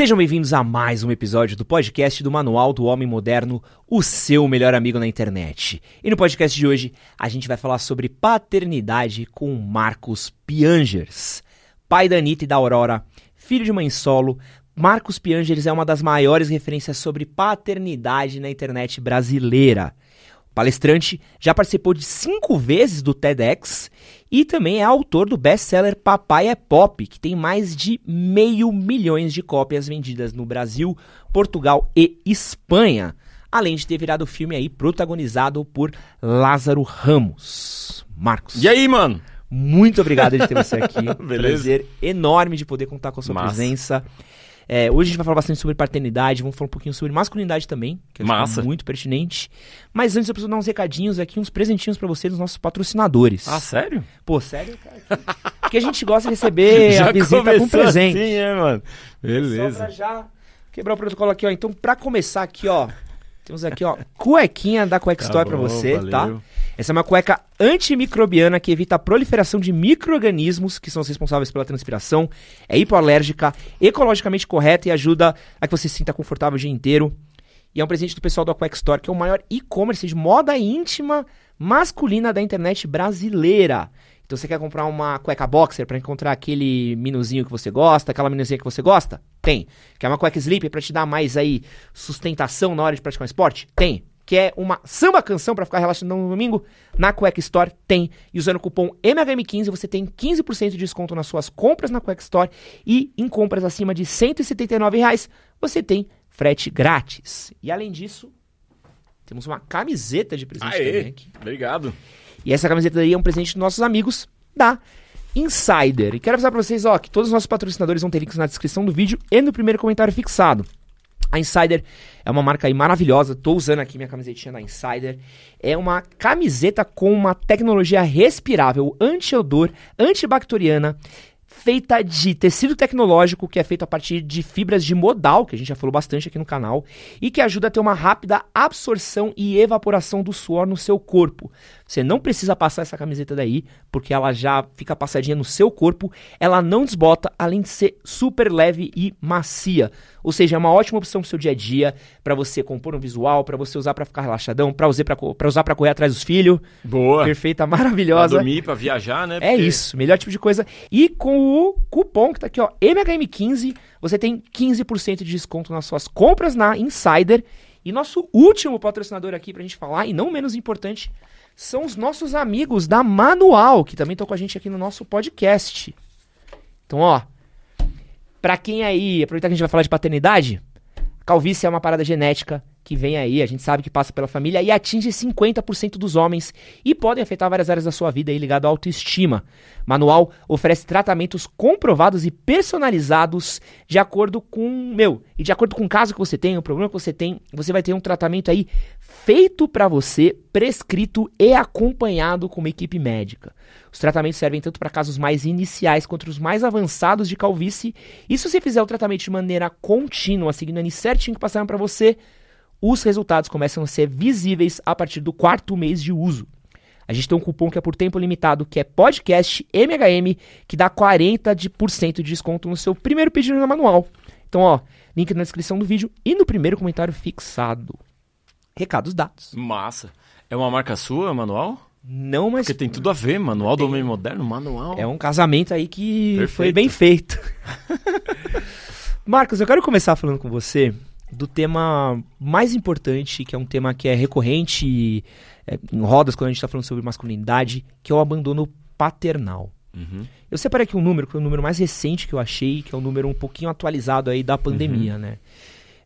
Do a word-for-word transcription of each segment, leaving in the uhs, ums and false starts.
Sejam bem-vindos a mais um episódio do podcast do Manual do Homem Moderno, o seu melhor amigo na internet. E no podcast de hoje, a gente vai falar sobre paternidade com Marcos Piangers. Pai da Anitta e da Aurora, filho de mãe solo, Marcos Piangers é uma das maiores referências sobre paternidade na internet brasileira. O palestrante já participou de cinco vezes do TEDx e também é autor do best-seller Papai é Pop, que tem mais de meio milhão de cópias vendidas no Brasil, Portugal e Espanha, além de ter virado filme aí protagonizado por Lázaro Ramos. Marcos. E aí, mano? Muito obrigado de ter você aqui. Beleza. Prazer enorme de poder contar com a sua Massa. presença. É, hoje a gente vai falar bastante sobre paternidade, vamos falar um pouquinho sobre masculinidade também, que é muito pertinente. Mas antes eu preciso dar uns recadinhos aqui, uns presentinhos pra você dos nossos patrocinadores. Ah, sério? Pô, sério, cara? Porque a gente gosta de receber já a visita com presente. Sim, é, mano. Beleza. Só pra já quebrar o protocolo aqui, ó. Então, pra começar aqui, ó, temos aqui, ó, cuequinha da Cueca Store pra você, valeu. Tá? Essa é uma cueca antimicrobiana que evita a proliferação de micro-organismos que são os responsáveis pela transpiração, é hipoalérgica, ecologicamente correta e ajuda a que você se sinta confortável o dia inteiro. E é um presente do pessoal da Cueca Store, que é o maior e-commerce de moda íntima masculina da internet brasileira. Então você quer comprar uma cueca boxer pra encontrar aquele minuzinho que você gosta, aquela minuzinha que você gosta? Tem. Quer uma cueca sleep pra te dar mais aí sustentação na hora de praticar um esporte? Tem. Quer uma samba canção pra ficar relaxando no domingo? Na Cueca Store tem. E usando o cupom M H M quinze você tem quinze por cento de desconto nas suas compras na Cueca Store. E em compras acima de cento e setenta e nove reais você tem frete grátis. E além disso, temos uma camiseta de presente Aê, também aqui. Obrigado. E essa camiseta daí é um presente dos nossos amigos da Insider. E quero avisar pra vocês, ó, que todos os nossos patrocinadores vão ter links na descrição do vídeo e no primeiro comentário fixado. A Insider é uma marca aí maravilhosa, tô usando aqui minha camisetinha da Insider. É uma camiseta com uma tecnologia respirável, anti-odor, antibacteriana, feita de tecido tecnológico, que é feito a partir de fibras de modal, que a gente já falou bastante aqui no canal, e que ajuda a ter uma rápida absorção e evaporação do suor no seu corpo. Você não precisa passar essa camiseta daí, porque ela já fica passadinha no seu corpo, ela não desbota, além de ser super leve e macia. Ou seja, é uma ótima opção pro seu dia a dia, pra você compor um visual, pra você usar pra ficar relaxadão, pra usar pra, pra, usar pra correr atrás dos filhos. Boa. Perfeita, maravilhosa. Pra dormir, pra viajar, né? Porque... é isso, melhor tipo de coisa. E com o cupom que tá aqui, ó, M H M quinze, você tem quinze por cento de desconto nas suas compras na Insider. E nosso último patrocinador aqui pra gente falar, e não menos importante, são os nossos amigos da Manual, que também estão com a gente aqui no nosso podcast. Então, ó... pra quem aí, aproveitar que a gente vai falar de paternidade, calvície é uma parada genética que vem aí, a gente sabe que passa pela família e atinge cinquenta por cento dos homens e podem afetar várias áreas da sua vida aí ligado à autoestima. Manual oferece tratamentos comprovados e personalizados de acordo com, meu, e de acordo com o caso que você tem, o problema que você tem, você vai ter um tratamento aí feito pra você, prescrito e acompanhado com uma equipe médica. Os tratamentos servem tanto para casos mais iniciais quanto os mais avançados de calvície. E se você fizer o tratamento de maneira contínua, seguindo a linha certinho que passaram para você, os resultados começam a ser visíveis a partir do quarto mês de uso. A gente tem um cupom que é por tempo limitado, que é podcast M H M, que dá quarenta por cento de desconto no seu primeiro pedido na Manual. Então, ó, link na descrição do vídeo e no primeiro comentário fixado. Recados dados. Massa. É uma marca sua, Manual? Não, mas... porque tem tudo a ver, Manual tem... do Homem Moderno, Manual. É um casamento aí que Perfeito. Foi bem feito. Marcos, eu quero começar falando com você do tema mais importante, que é um tema que é recorrente é, em rodas quando a gente está falando sobre masculinidade, que é o abandono paternal. Uhum. Eu separei aqui um número, que é o número mais recente que eu achei, que é um número um pouquinho atualizado aí da pandemia, uhum. né?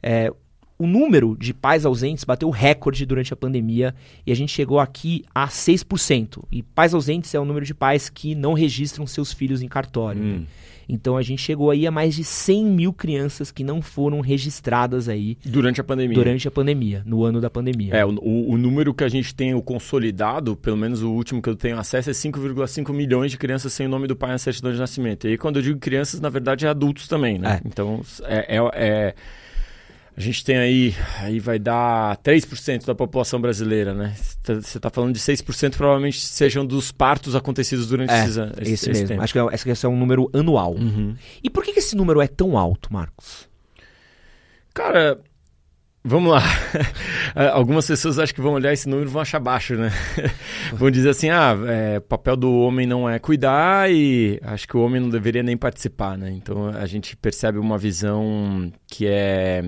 É... o número de pais ausentes bateu o recorde durante a pandemia e a gente chegou aqui a seis por cento. E pais ausentes é o número de pais que não registram seus filhos em cartório. Hum. Né? Então a gente chegou aí a mais de cem mil crianças que não foram registradas aí... durante a pandemia. Durante a pandemia, no ano da pandemia. É, o, o número que a gente tem, o consolidado, pelo menos o último que eu tenho acesso, é cinco vírgula cinco milhões de crianças sem o nome do pai na certidão de nascimento. E aí quando eu digo crianças, na verdade é adultos também, né? É. Então é... é, é... a gente tem aí, aí vai dar três por cento da população brasileira, né? Você está falando de seis por cento, provavelmente sejam dos partos acontecidos durante é, esses anos. Esse, esse mesmo. Tempo. Acho que essa é um número anual. Uhum. E por que, que esse número é tão alto, Marcos? Cara, vamos lá. Algumas pessoas acho que vão olhar esse número e vão achar baixo, né? Vão dizer assim, ah, é, papel do homem não é cuidar e acho que o homem não deveria nem participar, né? Então, a gente percebe uma visão que é...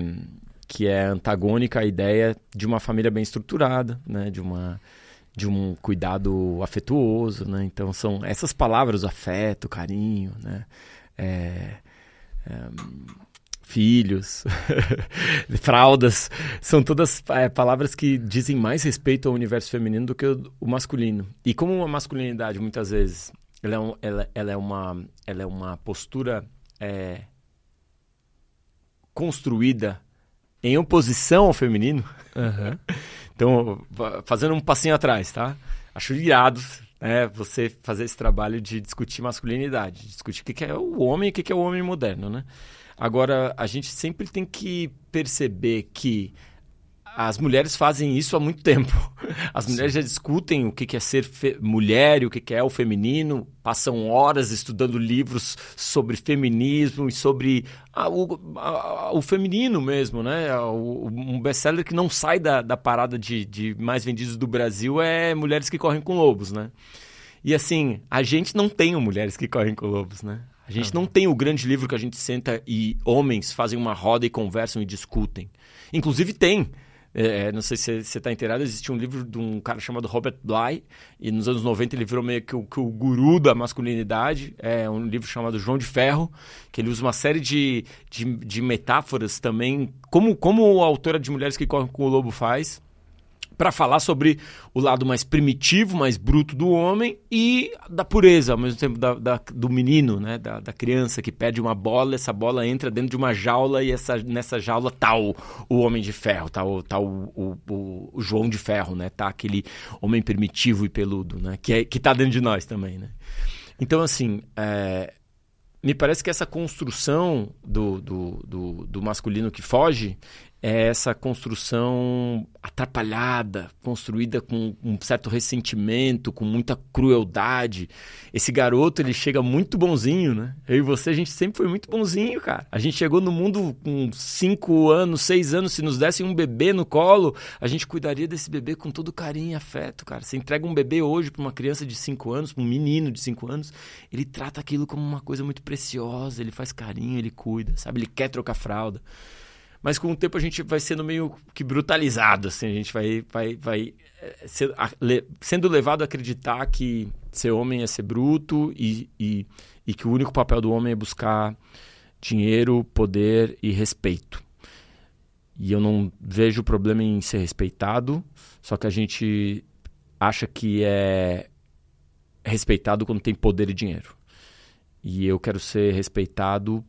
que é antagônica à ideia de uma família bem estruturada, né? de, uma, de um cuidado afetuoso. Né? Então, são essas palavras, afeto, carinho, né? é, é, filhos, fraldas, são todas é, palavras que dizem mais respeito ao universo feminino do que o, o masculino. E como a masculinidade, muitas vezes, ela é, um, ela, ela é, uma, ela é uma postura é, construída em oposição ao feminino. Uhum. Então, fazendo um passinho atrás, tá? Acho irado, né, você fazer esse trabalho de discutir masculinidade, discutir o que é o homem e o que é o homem moderno, né? Agora, a gente sempre tem que perceber que as mulheres fazem isso há muito tempo. As mulheres Sim. já discutem o que é ser fe- mulher e o que é o feminino, passam horas estudando livros sobre feminismo e sobre ah, o, a, o feminino mesmo, né? O, um best-seller que não sai da, da parada de, de mais vendidos do Brasil é Mulheres que Correm com Lobos, né? E assim, a gente não tem o Mulheres que Correm com Lobos, né? A gente não tem o grande livro que a gente senta e homens fazem uma roda e conversam e discutem. Inclusive tem... É, não sei se você está inteirado, existe um livro de um cara chamado Robert Bly, e nos anos noventa ele virou meio que o, que o guru da masculinidade, é um livro chamado João de Ferro, que ele usa uma série de, de, de metáforas também, como, como a autora de Mulheres que Correm com o Lobo faz, para falar sobre o lado mais primitivo, mais bruto do homem e da pureza, ao mesmo tempo da, da, do menino, né? da, da criança que pede uma bola, essa bola entra dentro de uma jaula e essa, nessa jaula tá o, o homem de ferro, tá, o, tá o, o, o, o João de Ferro, né? Tá aquele homem primitivo e peludo, né? que, é, que tá dentro de nós também. Né? Então, assim, é, me parece que essa construção do, do, do, do masculino que foge é essa construção atrapalhada, construída com um certo ressentimento, com muita crueldade. Esse garoto, ele chega muito bonzinho, né? Eu e você, a gente sempre foi muito bonzinho, cara. A gente chegou no mundo com cinco anos, seis anos, se nos dessem um bebê no colo, a gente cuidaria desse bebê com todo carinho e afeto, cara. Você entrega um bebê hoje para uma criança de cinco anos, para um menino de cinco anos, ele trata aquilo como uma coisa muito preciosa, ele faz carinho, ele cuida, sabe? Ele quer trocar fralda. Mas com o tempo a gente vai sendo meio que brutalizado, assim. A gente vai, vai, vai ser, a, le, sendo levado a acreditar que ser homem é ser bruto e, e, e que o único papel do homem é buscar dinheiro, poder e respeito. E eu não vejo problema em ser respeitado, só que a gente acha que é respeitado quando tem poder e dinheiro. E eu quero ser respeitado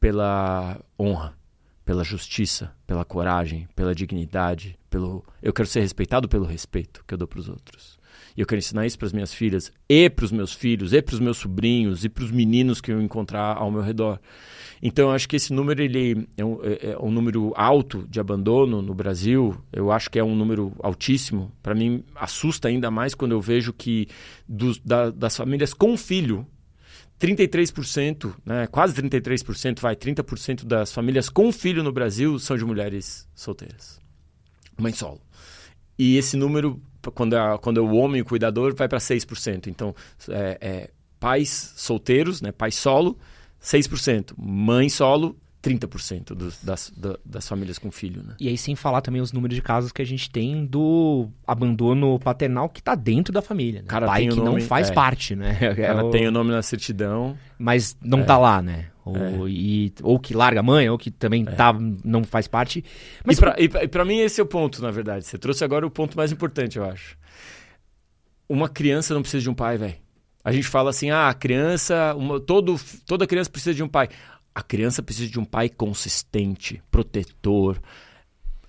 pela honra, pela justiça, pela coragem, pela dignidade, pelo... eu quero ser respeitado pelo respeito que eu dou para os outros. E eu quero ensinar isso para as minhas filhas, e para os meus filhos, e para os meus sobrinhos, e para os meninos que eu encontrar ao meu redor. Então, eu acho que esse número ele é, um, é um número alto de abandono no Brasil. Eu acho que é um número altíssimo. Para mim, assusta ainda mais quando eu vejo que dos, da, das famílias com filho, trinta e três por cento, né, quase trinta e três por cento, vai, trinta por cento das famílias com filho no Brasil são de mulheres solteiras. Mãe solo. E esse número, quando é, quando é o homem, o cuidador, vai para seis por cento. Então, é, é, pais solteiros, né, pais solo, seis por cento. Mãe solo, trinta por cento do, das, da, das famílias com filho. Né? E aí, sem falar também os números de casos que a gente tem do abandono paternal que está dentro da família. Né? Cara, pai que nome, não faz é, parte, né? Ela é tem o nome na certidão. Mas não está é, lá, né? Ou, é. e, ou que larga a mãe, ou que também é. tá, não faz parte. Mas e para mim esse é o ponto, na verdade. Você trouxe agora o ponto mais importante, eu acho. Uma criança não precisa de um pai, velho. A gente fala assim, ah, a criança... Uma, todo, toda criança precisa de um pai. A criança precisa de um pai consistente, protetor,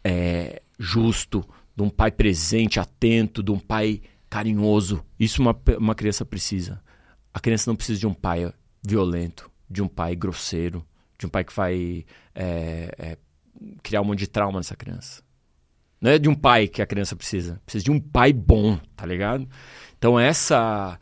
é, justo, de um pai presente, atento, de um pai carinhoso. Isso uma, uma criança precisa. A criança não precisa de um pai violento, de um pai grosseiro, de um pai que vai é, é, criar um monte de trauma nessa criança. Não é de um pai que a criança precisa. Precisa de um pai bom, tá ligado? Então essa...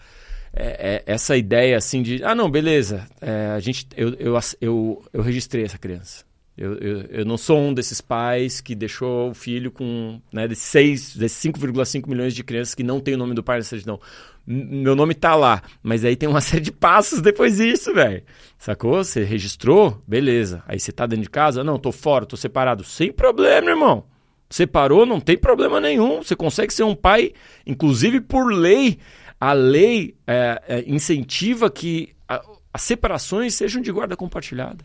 É, é, essa ideia assim de, ah não, beleza, é, a gente, eu, eu, eu, eu registrei essa criança, Eu, eu, eu não sou um desses pais que deixou o filho com, né, de seis, de cinco vírgula cinco milhões de crianças que não tem o nome do pai na certidão. Meu nome tá lá, mas aí tem uma série de passos depois disso, velho. Sacou? Você registrou? Beleza. Aí você tá dentro de casa? Não, tô fora, tô separado. Sem problema, irmão. Separou, não tem problema nenhum. Você consegue ser um pai, inclusive por lei. A lei é, é, incentiva que a, as separações sejam de guarda compartilhada.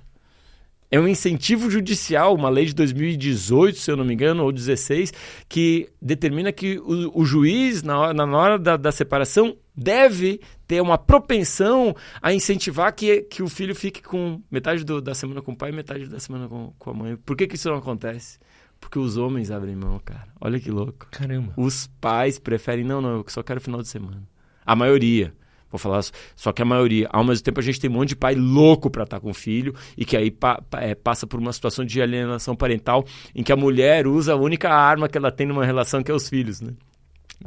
É um incentivo judicial, uma lei de dois mil e dezoito, se eu não me engano, ou dezesseis, que determina que o, o juiz, na hora, na hora da, da separação, deve ter uma propensão a incentivar que, que o filho fique com metade do, da semana com o pai e metade da semana com, com a mãe. Por que, que isso não acontece? Porque os homens abrem mão, cara. Olha que louco. Caramba. Os pais preferem, não, não, eu só quero final de semana. A maioria. Vou falar, só que a maioria. Ao mesmo tempo, a gente tem um monte de pai louco pra estar com o filho e que aí pa, pa, é, passa por uma situação de alienação parental em que a mulher usa a única arma que ela tem numa relação, que é os filhos, né?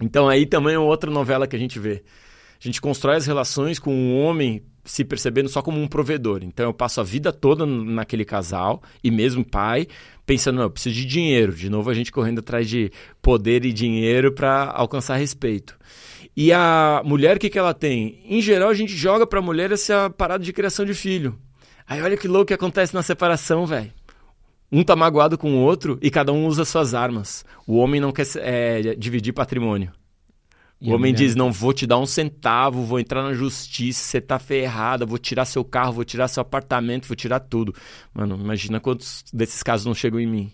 Então, aí também é outra novela que a gente vê. A gente constrói as relações com um homem se percebendo só como um provedor. Então, eu passo a vida toda naquele casal e mesmo pai pensando, não, eu preciso de dinheiro. De novo, a gente correndo atrás de poder e dinheiro pra alcançar respeito. E a mulher, o que, que ela tem? Em geral, a gente joga pra mulher essa parada de criação de filho. Aí olha que louco que acontece na separação, velho. Um tá magoado com o outro e cada um usa suas armas. O homem não quer é, dividir patrimônio. O e homem diz, não vou te dar um centavo, vou entrar na justiça, você tá ferrada, vou tirar seu carro, vou tirar seu apartamento, vou tirar tudo. Mano, imagina quantos desses casos não chegam em mim.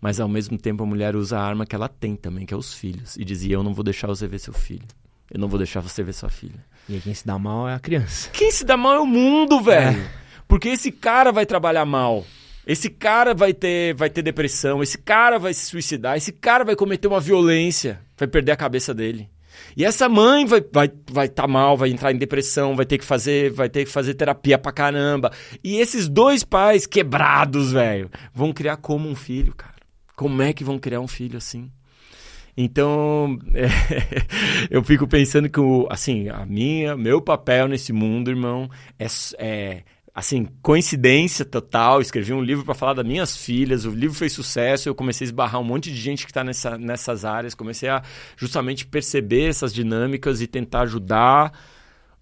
Mas ao mesmo tempo a mulher usa a arma que ela tem também, que é os filhos. E dizia, eu não vou deixar você ver seu filho. Eu não vou deixar você ver sua filha. E aí quem se dá mal é a criança. Quem se dá mal é o mundo, velho. É. Porque esse cara vai trabalhar mal. Esse cara vai ter, vai ter depressão. Esse cara vai se suicidar. Esse cara vai cometer uma violência. Vai perder a cabeça dele. E essa mãe vai estar vai, vai tá mal, vai entrar em depressão, vai ter que fazer, vai ter que fazer terapia pra caramba. E esses dois pais quebrados, velho, vão criar como um filho, cara. Como é que vão criar um filho assim? Então, é, eu fico pensando que, o, assim, a minha, meu papel nesse mundo, irmão, é, é assim, coincidência total. Escrevi um livro para falar das minhas filhas, o livro fez sucesso, eu comecei a esbarrar um monte de gente que está nessa, nessas áreas, comecei a justamente perceber essas dinâmicas e tentar ajudar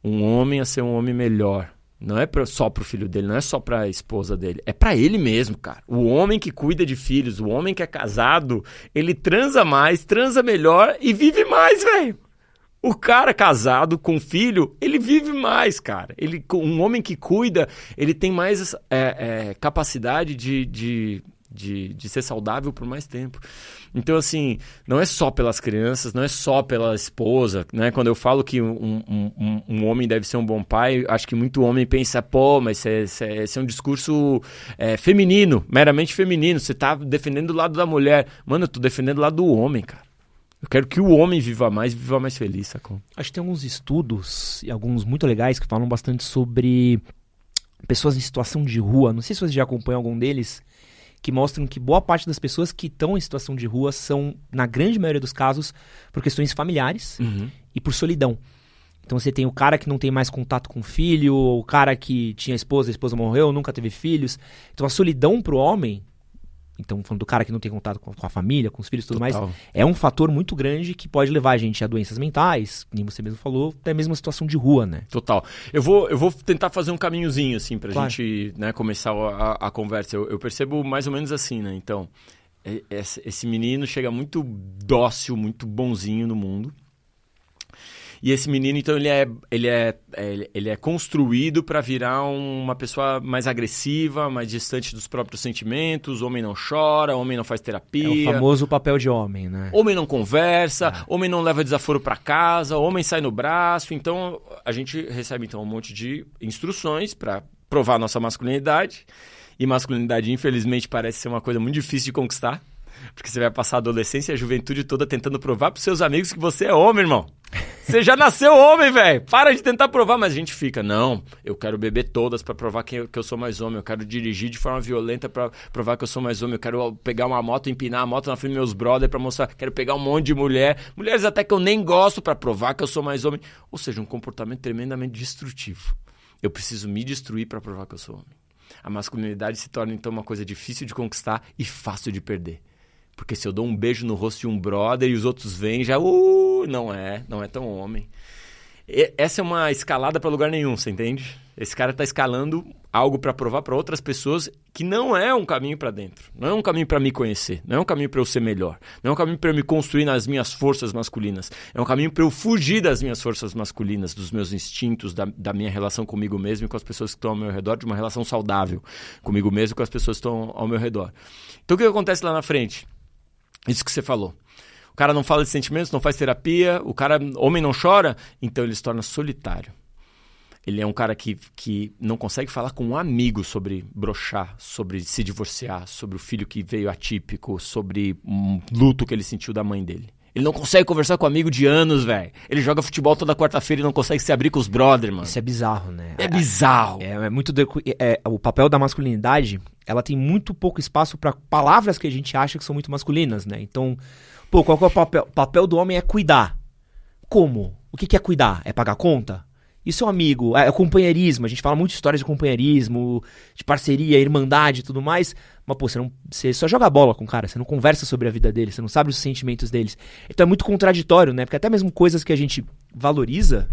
um homem a ser um homem melhor. Não é pra, só pro filho dele, não é só pra esposa dele. É pra ele mesmo, cara. O homem que cuida de filhos, o homem que é casado, ele transa mais, transa melhor e vive mais, velho. O cara casado com filho, ele vive mais, cara. Ele, um homem que cuida, ele tem mais é, é, capacidade de, de, de, de ser saudável por mais tempo. Então, assim, não é só pelas crianças, não é só pela esposa, né? Quando eu falo que um, um, um homem deve ser um bom pai, acho que muito homem pensa, pô, mas esse é, é um discurso é, feminino, meramente feminino, você tá defendendo o lado da mulher. Mano, eu tô defendendo o lado do homem, cara. Eu quero que o homem viva mais, viva mais feliz, sacou? Acho que tem alguns estudos, e alguns muito legais, que falam bastante sobre pessoas em situação de rua. Não sei se você já acompanha algum deles, que mostram que boa parte das pessoas que estão em situação de rua são, na grande maioria dos casos, por questões familiares uhum. e por solidão. Então você tem o cara que não tem mais contato com o filho, ou o cara que tinha esposa, a esposa morreu, nunca teve filhos. Então a solidão pro homem, então falando do cara que não tem contato com a família, com os filhos e tudo Total. mais, é um fator muito grande que pode levar a gente a doenças mentais, como você mesmo falou, até mesmo a situação de rua, né? Total. Eu vou, eu vou tentar fazer um caminhozinho, assim, pra claro. gente, né, começar a, a conversa. Eu, eu percebo mais ou menos assim, né? Então, esse menino chega muito dócil, muito bonzinho no mundo. E esse menino, então, ele é, ele é, ele é construído para virar uma pessoa mais agressiva, mais distante dos próprios sentimentos, homem não chora, homem não faz terapia. É o famoso papel de homem, né? Homem não conversa, é. homem não leva desaforo para casa, homem sai no braço. Então, a gente recebe, então, um monte de instruções para provar nossa masculinidade. E masculinidade, infelizmente, parece ser uma coisa muito difícil de conquistar. Porque você vai passar a adolescência e a juventude toda tentando provar pros seus amigos que você é homem, irmão. Você já nasceu homem, velho. Para de tentar provar, mas a gente fica. Não, eu quero beber todas pra provar que eu sou mais homem. Eu quero dirigir de forma violenta pra provar que eu sou mais homem. Eu quero pegar uma moto, empinar a moto na frente dos meus brothers pra mostrar. Quero pegar um monte de mulher. Mulheres até que eu nem gosto pra provar que eu sou mais homem. Ou seja, um comportamento tremendamente destrutivo. Eu preciso me destruir pra provar que eu sou homem. A masculinidade se torna, então, uma coisa difícil de conquistar e fácil de perder. Porque se eu dou um beijo no rosto de um brother e os outros vêm já... Uh, não é, não é tão homem. E essa é uma escalada para lugar nenhum, você entende? Esse cara tá escalando algo para provar para outras pessoas que não é um caminho para dentro. Não é um caminho para me conhecer. Não é um caminho para eu ser melhor. Não é um caminho para eu me construir nas minhas forças masculinas. É um caminho para eu fugir das minhas forças masculinas, dos meus instintos, da, da minha relação comigo mesmo e com as pessoas que estão ao meu redor, de uma relação saudável comigo mesmo e com as pessoas que estão ao meu redor. Então, o que acontece lá na frente? Isso que você falou. O cara não fala de sentimentos, não faz terapia, o cara, homem não chora, então ele se torna solitário. Ele é um cara que, que não consegue falar com um amigo sobre brochar, sobre se divorciar, sobre o filho que veio atípico, sobre um luto que ele sentiu da mãe dele. Ele não consegue conversar com um amigo de anos, velho. Ele joga futebol toda quarta-feira e não consegue se abrir com os brother, mano. Isso é bizarro, né? É, é bizarro. É, é muito... De, é, o papel da masculinidade, ela tem muito pouco espaço pra palavras que a gente acha que são muito masculinas, né? Então, pô, qual que é o papel? O papel do homem é cuidar. Como? O que que é cuidar? É pagar conta? Isso é um amigo, é, é companheirismo. A gente fala muito de histórias de companheirismo, de parceria, irmandade e tudo mais... Mas, pô, você, não, você só joga bola com o cara, você não conversa sobre a vida dele, você não sabe os sentimentos deles. Então é muito contraditório, né? Porque até mesmo coisas que a gente valoriza,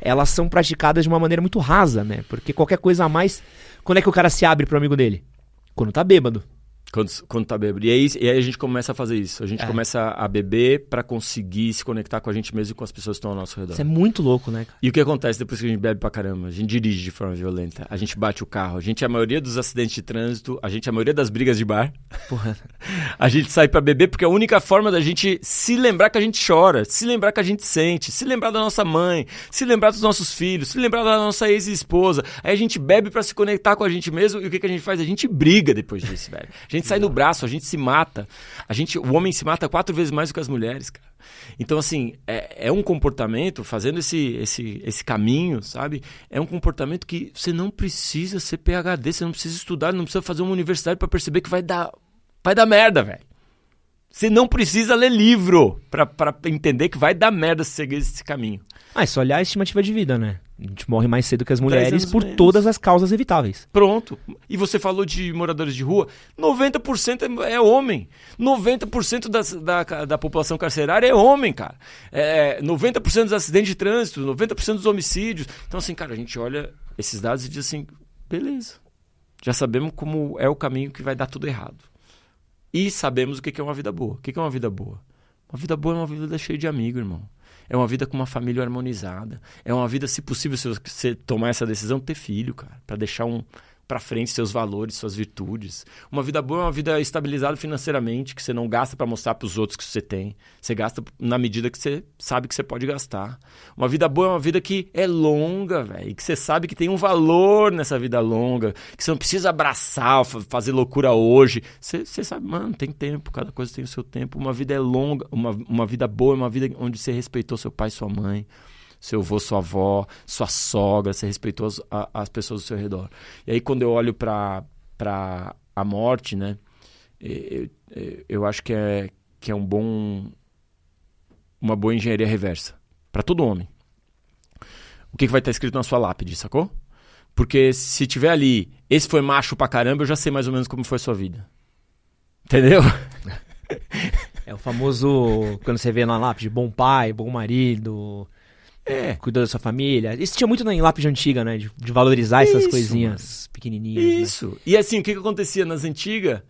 elas são praticadas de uma maneira muito rasa, né? Porque qualquer coisa a mais... Quando é que o cara se abre pro amigo dele? Quando tá bêbado. Quando, quando tá bêbado. E aí, e aí a gente começa a fazer isso. A gente é. começa a beber pra conseguir se conectar com a gente mesmo e com as pessoas que estão ao nosso redor. Isso é muito louco, né, cara? E o que acontece depois que a gente bebe pra caramba? A gente dirige de forma violenta. A gente bate o carro. A gente é a maioria dos acidentes de trânsito. A gente é a maioria das brigas de bar. Porra. A gente sai pra beber porque é a única forma da gente se lembrar que a gente chora. Se lembrar que a gente sente. Se lembrar da nossa mãe. Se lembrar dos nossos filhos. Se lembrar da nossa ex-esposa. Aí a gente bebe pra se conectar com a gente mesmo. E o que, que a gente faz? A gente briga depois disso, velho. A gente sai no braço, a gente se mata. A gente, o homem se mata quatro vezes mais do que as mulheres, cara. Então, assim, é, é um comportamento, fazendo esse, esse, esse caminho, sabe? É um comportamento que você não precisa ser P H D, você não precisa estudar, não precisa fazer uma universidade pra perceber que vai dar, vai dar merda, velho. Você não precisa ler livro pra, pra entender que vai dar merda se seguir esse caminho. Ah, é só olhar a estimativa de vida, né? A gente morre mais cedo que as mulheres por menos. Todas as causas evitáveis. Pronto. E você falou de moradores de rua. noventa por cento é homem. noventa por cento das, da, da população carcerária é homem, cara. É, noventa por cento dos acidentes de trânsito, noventa por cento dos homicídios. Então, assim, cara, a gente olha esses dados e diz assim, beleza. Já sabemos como é o caminho que vai dar tudo errado. E sabemos o que é uma vida boa. O que é uma vida boa? Uma vida boa é uma vida cheia de amigo, irmão. É uma vida com uma família harmonizada. É uma vida, se possível, se você tomar essa decisão, ter filho, cara. Pra deixar um, pra frente seus valores, suas virtudes. Uma vida boa é uma vida estabilizada financeiramente, que você não gasta pra mostrar pros outros que você tem. Você gasta na medida que você sabe que você pode gastar. Uma vida boa é uma vida que é longa, velho. E que você sabe que tem um valor nessa vida longa. Que você não precisa abraçar, fazer loucura hoje. Você, você sabe, mano, tem tempo. Cada coisa tem o seu tempo. Uma vida é longa. Uma, uma vida boa é uma vida onde você respeitou seu pai e sua mãe. Seu avô, sua avó, sua sogra, você respeitou as, a, as pessoas do seu redor. E aí, quando eu olho pra, pra a morte, né, eu, eu, eu acho que é, que é um bom, uma boa engenharia reversa pra todo homem. O que, que vai estar escrito na sua lápide, sacou? Porque se tiver ali, esse foi macho pra caramba, eu já sei mais ou menos como foi a sua vida. Entendeu? É o famoso, quando você vê na lápide, bom pai, bom marido... É. Cuidou da sua família. Isso tinha muito na lápide antiga, né? De, de valorizar isso, essas coisinhas, mano, pequenininhas. Isso. Né? E assim, o que, que acontecia nas antigas?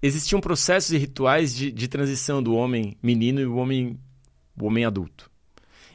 Existiam processos e rituais de, de transição do homem menino e o homem, o homem adulto.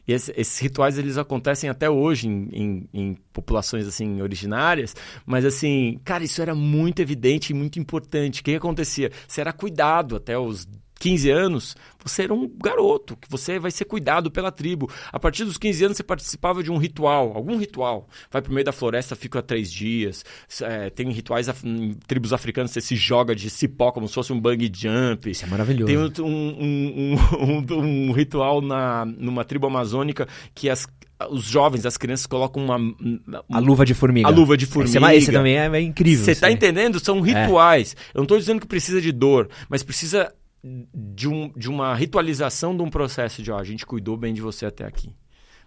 E esses, esses rituais, eles acontecem até hoje em, em, em populações, assim, originárias. Mas, assim, cara, isso era muito evidente e muito importante. O que, que acontecia? Você era cuidado até os... quinze anos, você era um garoto, que você vai ser cuidado pela tribo. A partir dos quinze anos, você participava de um ritual, algum ritual. Vai pro meio da floresta, fica três dias. É, tem rituais af- em tribos africanas, você se joga de cipó como se fosse um bungee jump. Isso é maravilhoso. Tem um, um, um, um, um ritual na, numa tribo amazônica que as Os jovens, as crianças colocam uma... uma a luva de formiga. A luva de formiga. Esse também é, é incrível. Você tá aí. Entendendo? São rituais. É. Eu não tô dizendo que precisa de dor, mas precisa... De, um, de uma ritualização de um processo de, ó, a gente cuidou bem de você até aqui,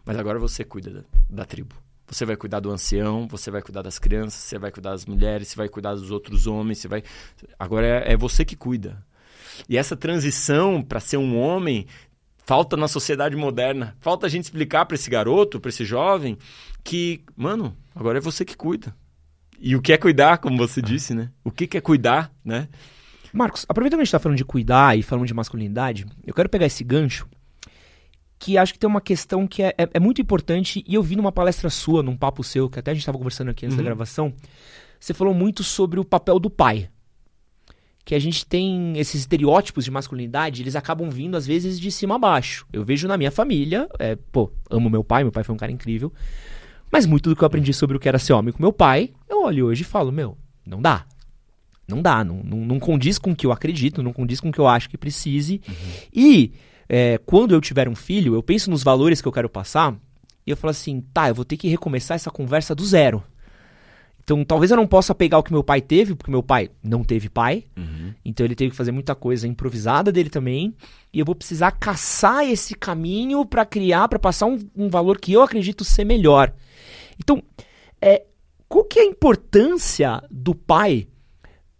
mas agora você cuida da, da tribo. Você vai cuidar do ancião, você vai cuidar das crianças, você vai cuidar das mulheres, você vai cuidar dos outros homens, você vai... Agora é, é você que cuida. E essa transição para ser um homem falta na sociedade moderna. Falta a gente explicar para esse garoto, para esse jovem, que, mano, agora é você que cuida. E o que é cuidar, como você disse, né? O que que é cuidar, né? Marcos, aproveitando que a gente tá falando de cuidar e falando de masculinidade, eu quero pegar esse gancho, que acho que tem uma questão que é, é, é muito importante, e eu vi numa palestra sua, num papo seu, que até a gente tava conversando aqui antes uhum. da gravação, você falou muito sobre o papel do pai. Que a gente tem esses estereótipos de masculinidade, eles acabam vindo, às vezes, de cima a baixo. Eu vejo na minha família, é, pô, amo meu pai, meu pai foi um cara incrível, mas muito do que eu aprendi sobre o que era ser homem com meu pai, eu olho hoje e falo, meu, não dá. Não dá, não, não, não condiz com o que eu acredito, não condiz com o que eu acho que precise. Uhum. E é, quando eu tiver um filho, eu penso nos valores que eu quero passar, e eu falo assim, tá, eu vou ter que recomeçar essa conversa do zero. Então, talvez eu não possa pegar o que meu pai teve, porque meu pai não teve pai. Uhum. Então, ele teve que fazer muita coisa improvisada dele também. E eu vou precisar caçar esse caminho pra criar, pra passar um, um valor que eu acredito ser melhor. Então, é, qual que é a importância do pai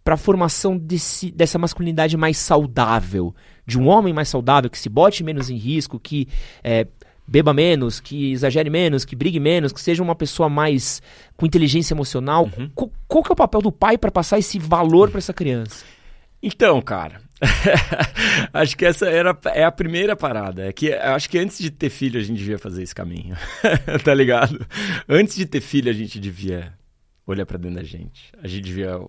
pra formação desse, dessa masculinidade mais saudável? De um homem mais saudável, que se bote menos em risco, que... É, beba menos, que exagere menos, que brigue menos, que seja uma pessoa mais com inteligência emocional. Uhum. Qu- qual que é o papel do pai para passar esse valor para essa criança? Então, cara, acho que essa era, é a primeira parada. É que, acho que antes de ter filho a gente devia fazer esse caminho, tá ligado? Antes de ter filho a gente devia olhar para dentro da gente. A gente devia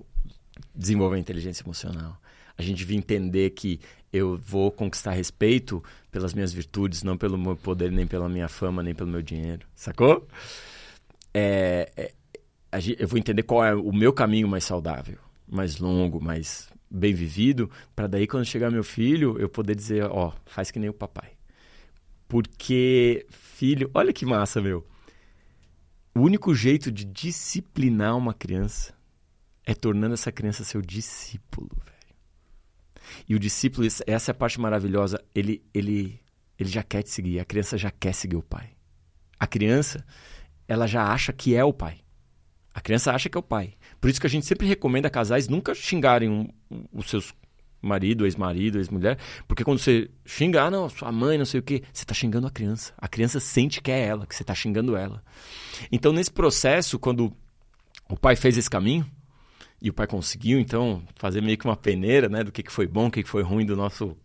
desenvolver a inteligência emocional. A gente devia entender que eu vou conquistar respeito pelas minhas virtudes, não pelo meu poder, nem pela minha fama, nem pelo meu dinheiro. Sacou? É, é, a gente, eu vou entender qual é o meu caminho mais saudável, mais longo, mais bem vivido, para daí quando chegar meu filho, eu poder dizer, ó, faz que nem o papai. Porque, filho, olha que massa, meu. O único jeito de disciplinar uma criança é tornando essa criança seu discípulo, velho. E o discípulo, essa é a parte maravilhosa, ele, ele, ele já quer te seguir, a criança já quer seguir o pai. A criança, ela já acha que é o pai. A criança acha que é o pai. Por isso que a gente sempre recomenda casais nunca xingarem um, um, os seus marido, ex-marido, ex-mulher, porque quando você xinga, ah, não, sua mãe, não sei o quê, você está xingando a criança. A criança sente que é ela, que você está xingando ela. Então, nesse processo, quando o pai fez esse caminho, e o pai conseguiu, então, fazer meio que uma peneira, né? Do que foi bom, o que foi ruim do nosso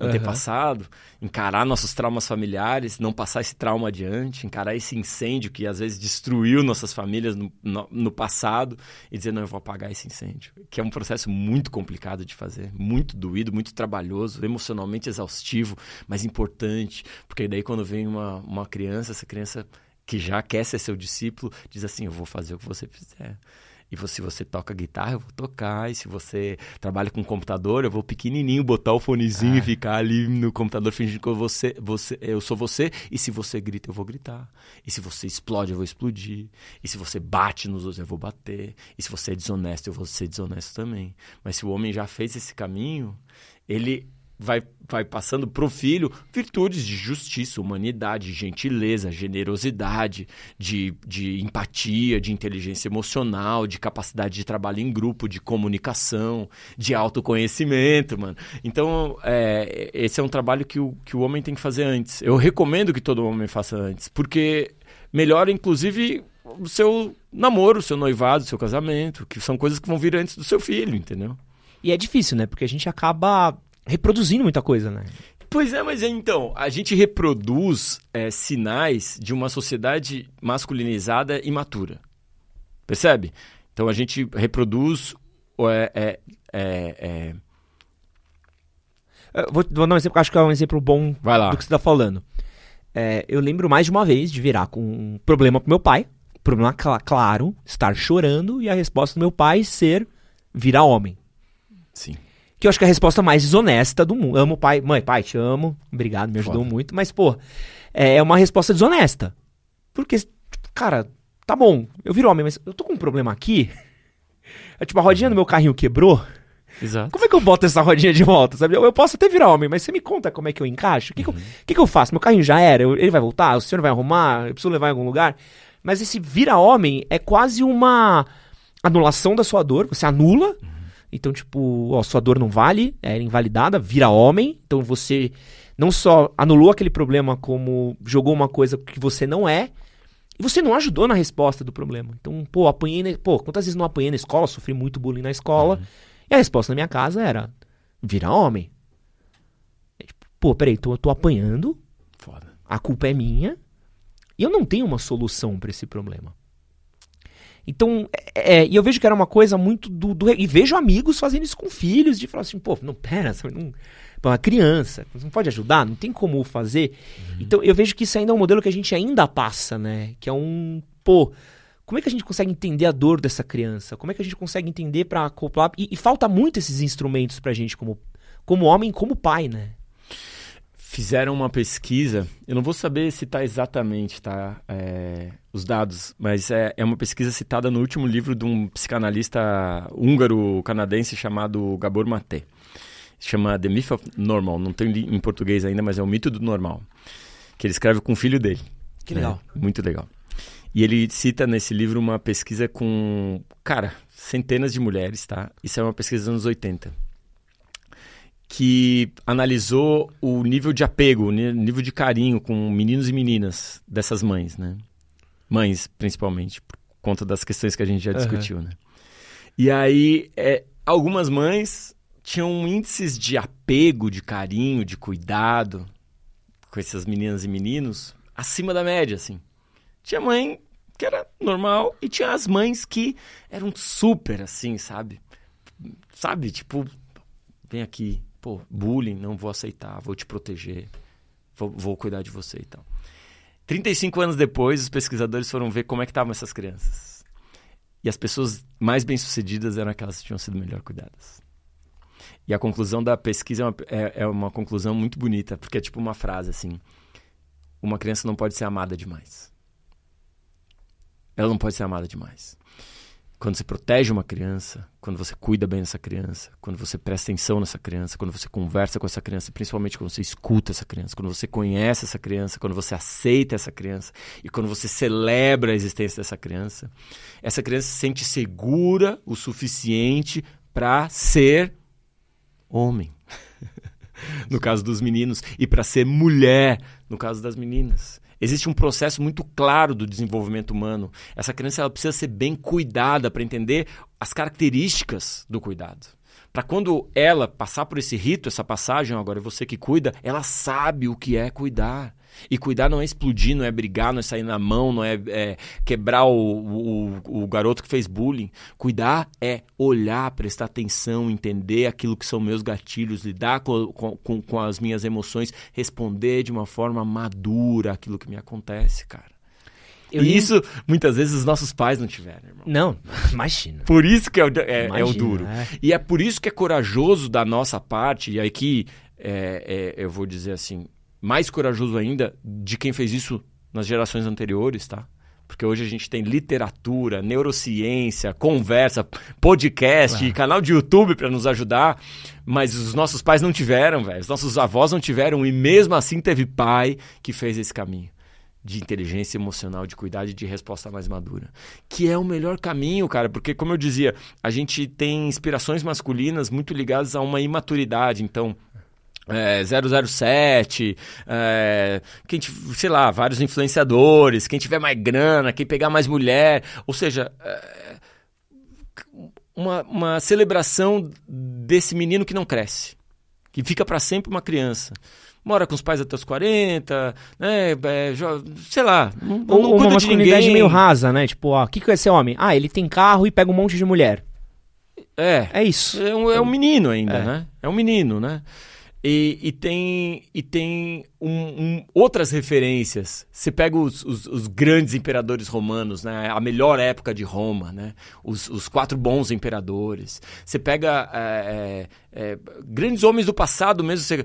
antepassado. Uhum. Encarar nossos traumas familiares, não passar esse trauma adiante. Encarar esse incêndio que, às vezes, destruiu nossas famílias no, no, no passado. E dizer, não, eu vou apagar esse incêndio. Que é um processo muito complicado de fazer. Muito doído, muito trabalhoso, emocionalmente exaustivo, mas importante. Porque daí, quando vem uma, uma criança, essa criança que já quer ser seu discípulo, diz assim, eu vou fazer o que você fizer. E se você toca guitarra, eu vou tocar. E se você trabalha com computador, eu vou pequenininho botar o fonezinho ah. e ficar ali no computador fingindo que eu, você, você, eu sou você. E se você grita, eu vou gritar. E se você explode, eu vou explodir. E se você bate nos outros, eu vou bater. E se você é desonesto, eu vou ser desonesto também. Mas se o homem já fez esse caminho, ele... Vai, vai passando pro filho virtudes de justiça, humanidade, gentileza, generosidade, de, de empatia, de inteligência emocional, de capacidade de trabalho em grupo, de comunicação, de autoconhecimento, mano. Então, é, esse é um trabalho que o, que o homem tem que fazer antes. Eu recomendo que todo homem faça antes, porque melhora, inclusive, o seu namoro, o seu noivado, o seu casamento, que são coisas que vão vir antes do seu filho, entendeu? E é difícil, né? Porque a gente acaba... reproduzindo muita coisa, né? Pois é, mas então, a gente reproduz é, sinais de uma sociedade masculinizada e imatura. Percebe? Então a gente reproduz... É, é, é, é... Vou, vou dar um exemplo, porque acho que é um exemplo bom do que você tá falando. É, eu lembro mais de uma vez de virar com um problema pro meu pai, problema cl- claro, estar chorando, e a resposta do meu pai ser virar homem. Sim. Que eu acho que é a resposta mais desonesta do mundo. Amo pai, mãe, pai, te amo, obrigado, me ajudou Foda. muito. Mas, pô, é uma resposta desonesta. Porque, cara, tá bom, eu viro homem, mas eu tô com um problema aqui. É tipo, a rodinha do meu carrinho quebrou. Exato. Como é que eu boto essa rodinha de volta, sabe? Eu, eu posso até virar homem, mas você me conta como é que eu encaixo? O que, uhum. que, que, que eu faço? Meu carrinho já era, eu, ele vai voltar? O senhor vai arrumar? Eu preciso levar em algum lugar? Mas esse vira-homem é quase uma anulação da sua dor. Você anula. Uhum. Então, tipo, ó, sua dor não vale, é invalidada, vira homem. Então você não só anulou aquele problema, como jogou uma coisa que você não é. E você não ajudou na resposta do problema. Então, pô, apanhei... Na... Pô, quantas vezes não apanhei na escola? Sofri muito bullying na escola. Uhum. E a resposta na minha casa era... Vira homem. Pô, peraí, tô, tô apanhando. Foda. A culpa é minha. E eu não tenho uma solução pra esse problema. Então, é, é, e eu vejo que era uma coisa muito do, do... E vejo amigos fazendo isso com filhos, de falar assim, pô, não, pera, não, pô, uma criança, você não pode ajudar, não tem como fazer. Uhum. Então, eu vejo que isso ainda é um modelo que a gente ainda passa, né? Que é um, pô, como é que a gente consegue entender a dor dessa criança? Como é que a gente consegue entender pra acoplar? E, e falta muito esses instrumentos pra gente, como, como homem, como pai, né? Fizeram uma pesquisa, eu não vou saber citar exatamente, tá, é, os dados, mas é, é uma pesquisa citada no último livro de um psicanalista húngaro-canadense chamado Gabor Maté. Chama The Myth of Normal, não tem em português ainda, mas é o mito do normal, que ele escreve com o filho dele. Que legal. Né? Muito legal. E ele cita nesse livro uma pesquisa com, cara, centenas de mulheres, tá? Isso é uma pesquisa dos anos oitenta. Que analisou o nível de apego, o nível de carinho com meninos e meninas dessas mães, né? Mães, principalmente, por conta das questões que a gente já discutiu, uhum. né? E aí, é, algumas mães tinham índices de apego, de carinho, de cuidado com essas meninas e meninos acima da média, assim. Tinha mãe que era normal e tinha as mães que eram super, assim, sabe? Sabe, tipo, vem aqui. Pô, bullying, não vou aceitar, vou te proteger, vou, vou cuidar de você e tal. trinta e cinco anos depois, os pesquisadores foram ver como é que estavam essas crianças. E as pessoas mais bem-sucedidas eram aquelas que tinham sido melhor cuidadas. E a conclusão da pesquisa é uma, é, é uma conclusão muito bonita, porque é tipo uma frase assim, uma criança não pode ser amada demais. Ela não pode ser amada demais. Quando você protege uma criança, quando você cuida bem dessa criança, quando você presta atenção nessa criança, quando você conversa com essa criança, principalmente quando você escuta essa criança, quando você conhece essa criança, quando você aceita essa criança e quando você celebra a existência dessa criança, essa criança se sente segura o suficiente para ser homem, no caso dos meninos, e para ser mulher, no caso das meninas. Existe um processo muito claro do desenvolvimento humano. Essa criança ela precisa ser bem cuidada para entender as características do cuidado. Para quando ela passar por esse rito, essa passagem, agora é você que cuida, ela sabe o que é cuidar. E cuidar não é explodir, não é brigar, não é sair na mão, não é, é quebrar o, o, o garoto que fez bullying. Cuidar é olhar, prestar atenção, entender aquilo que são meus gatilhos, lidar com, com, com as minhas emoções, responder de uma forma madura aquilo que me acontece, cara. Eu e li... isso, muitas vezes, os nossos pais não tiveram, irmão. Não, imagina. Por isso que é, é, imagina, é o duro. É. E é por isso que é corajoso da nossa parte, e aqui é, é, eu vou dizer assim, mais corajoso ainda de quem fez isso nas gerações anteriores, tá? Porque hoje a gente tem literatura, neurociência, conversa, podcast, claro, canal de YouTube para nos ajudar, mas os nossos pais não tiveram, velho. Os nossos avós não tiveram e mesmo assim teve pai que fez esse caminho de inteligência emocional, de cuidado e de resposta mais madura. Que é o melhor caminho, cara, porque como eu dizia, a gente tem inspirações masculinas muito ligadas a uma imaturidade, então... É, zero zero sete, é, quem, sei lá, vários influenciadores, quem tiver mais grana, quem pegar mais mulher, ou seja, é, uma, uma celebração desse menino que não cresce, que fica para sempre uma criança. Mora com os pais até os quarenta, né? É, sei lá, não, ou, não cuida de ninguém. Uma masculinidade meio rasa, né? Tipo, ó, o que, que é esse homem? Ah, ele tem carro e pega um monte de mulher. É. É isso. É um, é um menino ainda, é. né? É um menino, né? E, e tem, e tem um, um, outras referências. Você pega os, os, os grandes imperadores romanos, né? A melhor época de Roma, né? Os, os quatro bons imperadores. Você pega é, é, grandes homens do passado mesmo.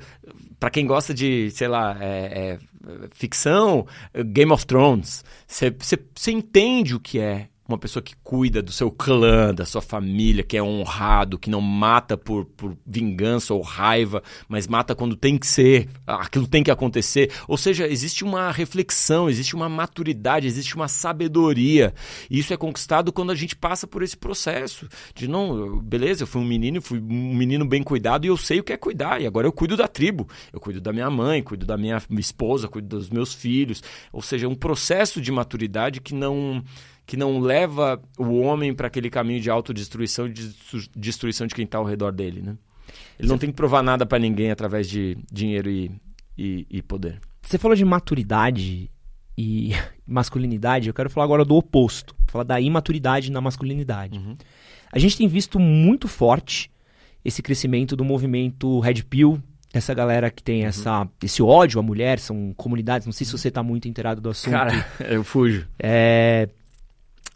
Para quem gosta de, sei lá, é, é, ficção, Game of Thrones. Você, você, você entende o que é uma pessoa que cuida do seu clã, da sua família, que é honrado, que não mata por, por vingança ou raiva, mas mata quando tem que ser, aquilo tem que acontecer. Ou seja, existe uma reflexão, existe uma maturidade, existe uma sabedoria. E isso é conquistado quando a gente passa por esse processo de não, beleza, eu fui um menino, fui um menino bem cuidado e eu sei o que é cuidar. E agora eu cuido da tribo, eu cuido da minha mãe, cuido da minha esposa, cuido dos meus filhos. Ou seja, é um processo de maturidade que não... que não leva o homem para aquele caminho de autodestruição e de destruição de quem está ao redor dele, né? Ele Cê... não tem que provar nada para ninguém através de dinheiro e, e, e poder. Você falou de maturidade e masculinidade, eu quero falar agora do oposto, falar da imaturidade na masculinidade. Uhum. A gente tem visto muito forte esse crescimento do movimento Red Pill, essa galera que tem essa, uhum. esse ódio à mulher, são comunidades, não sei se você está muito inteirado do assunto. Cara, eu fujo. É...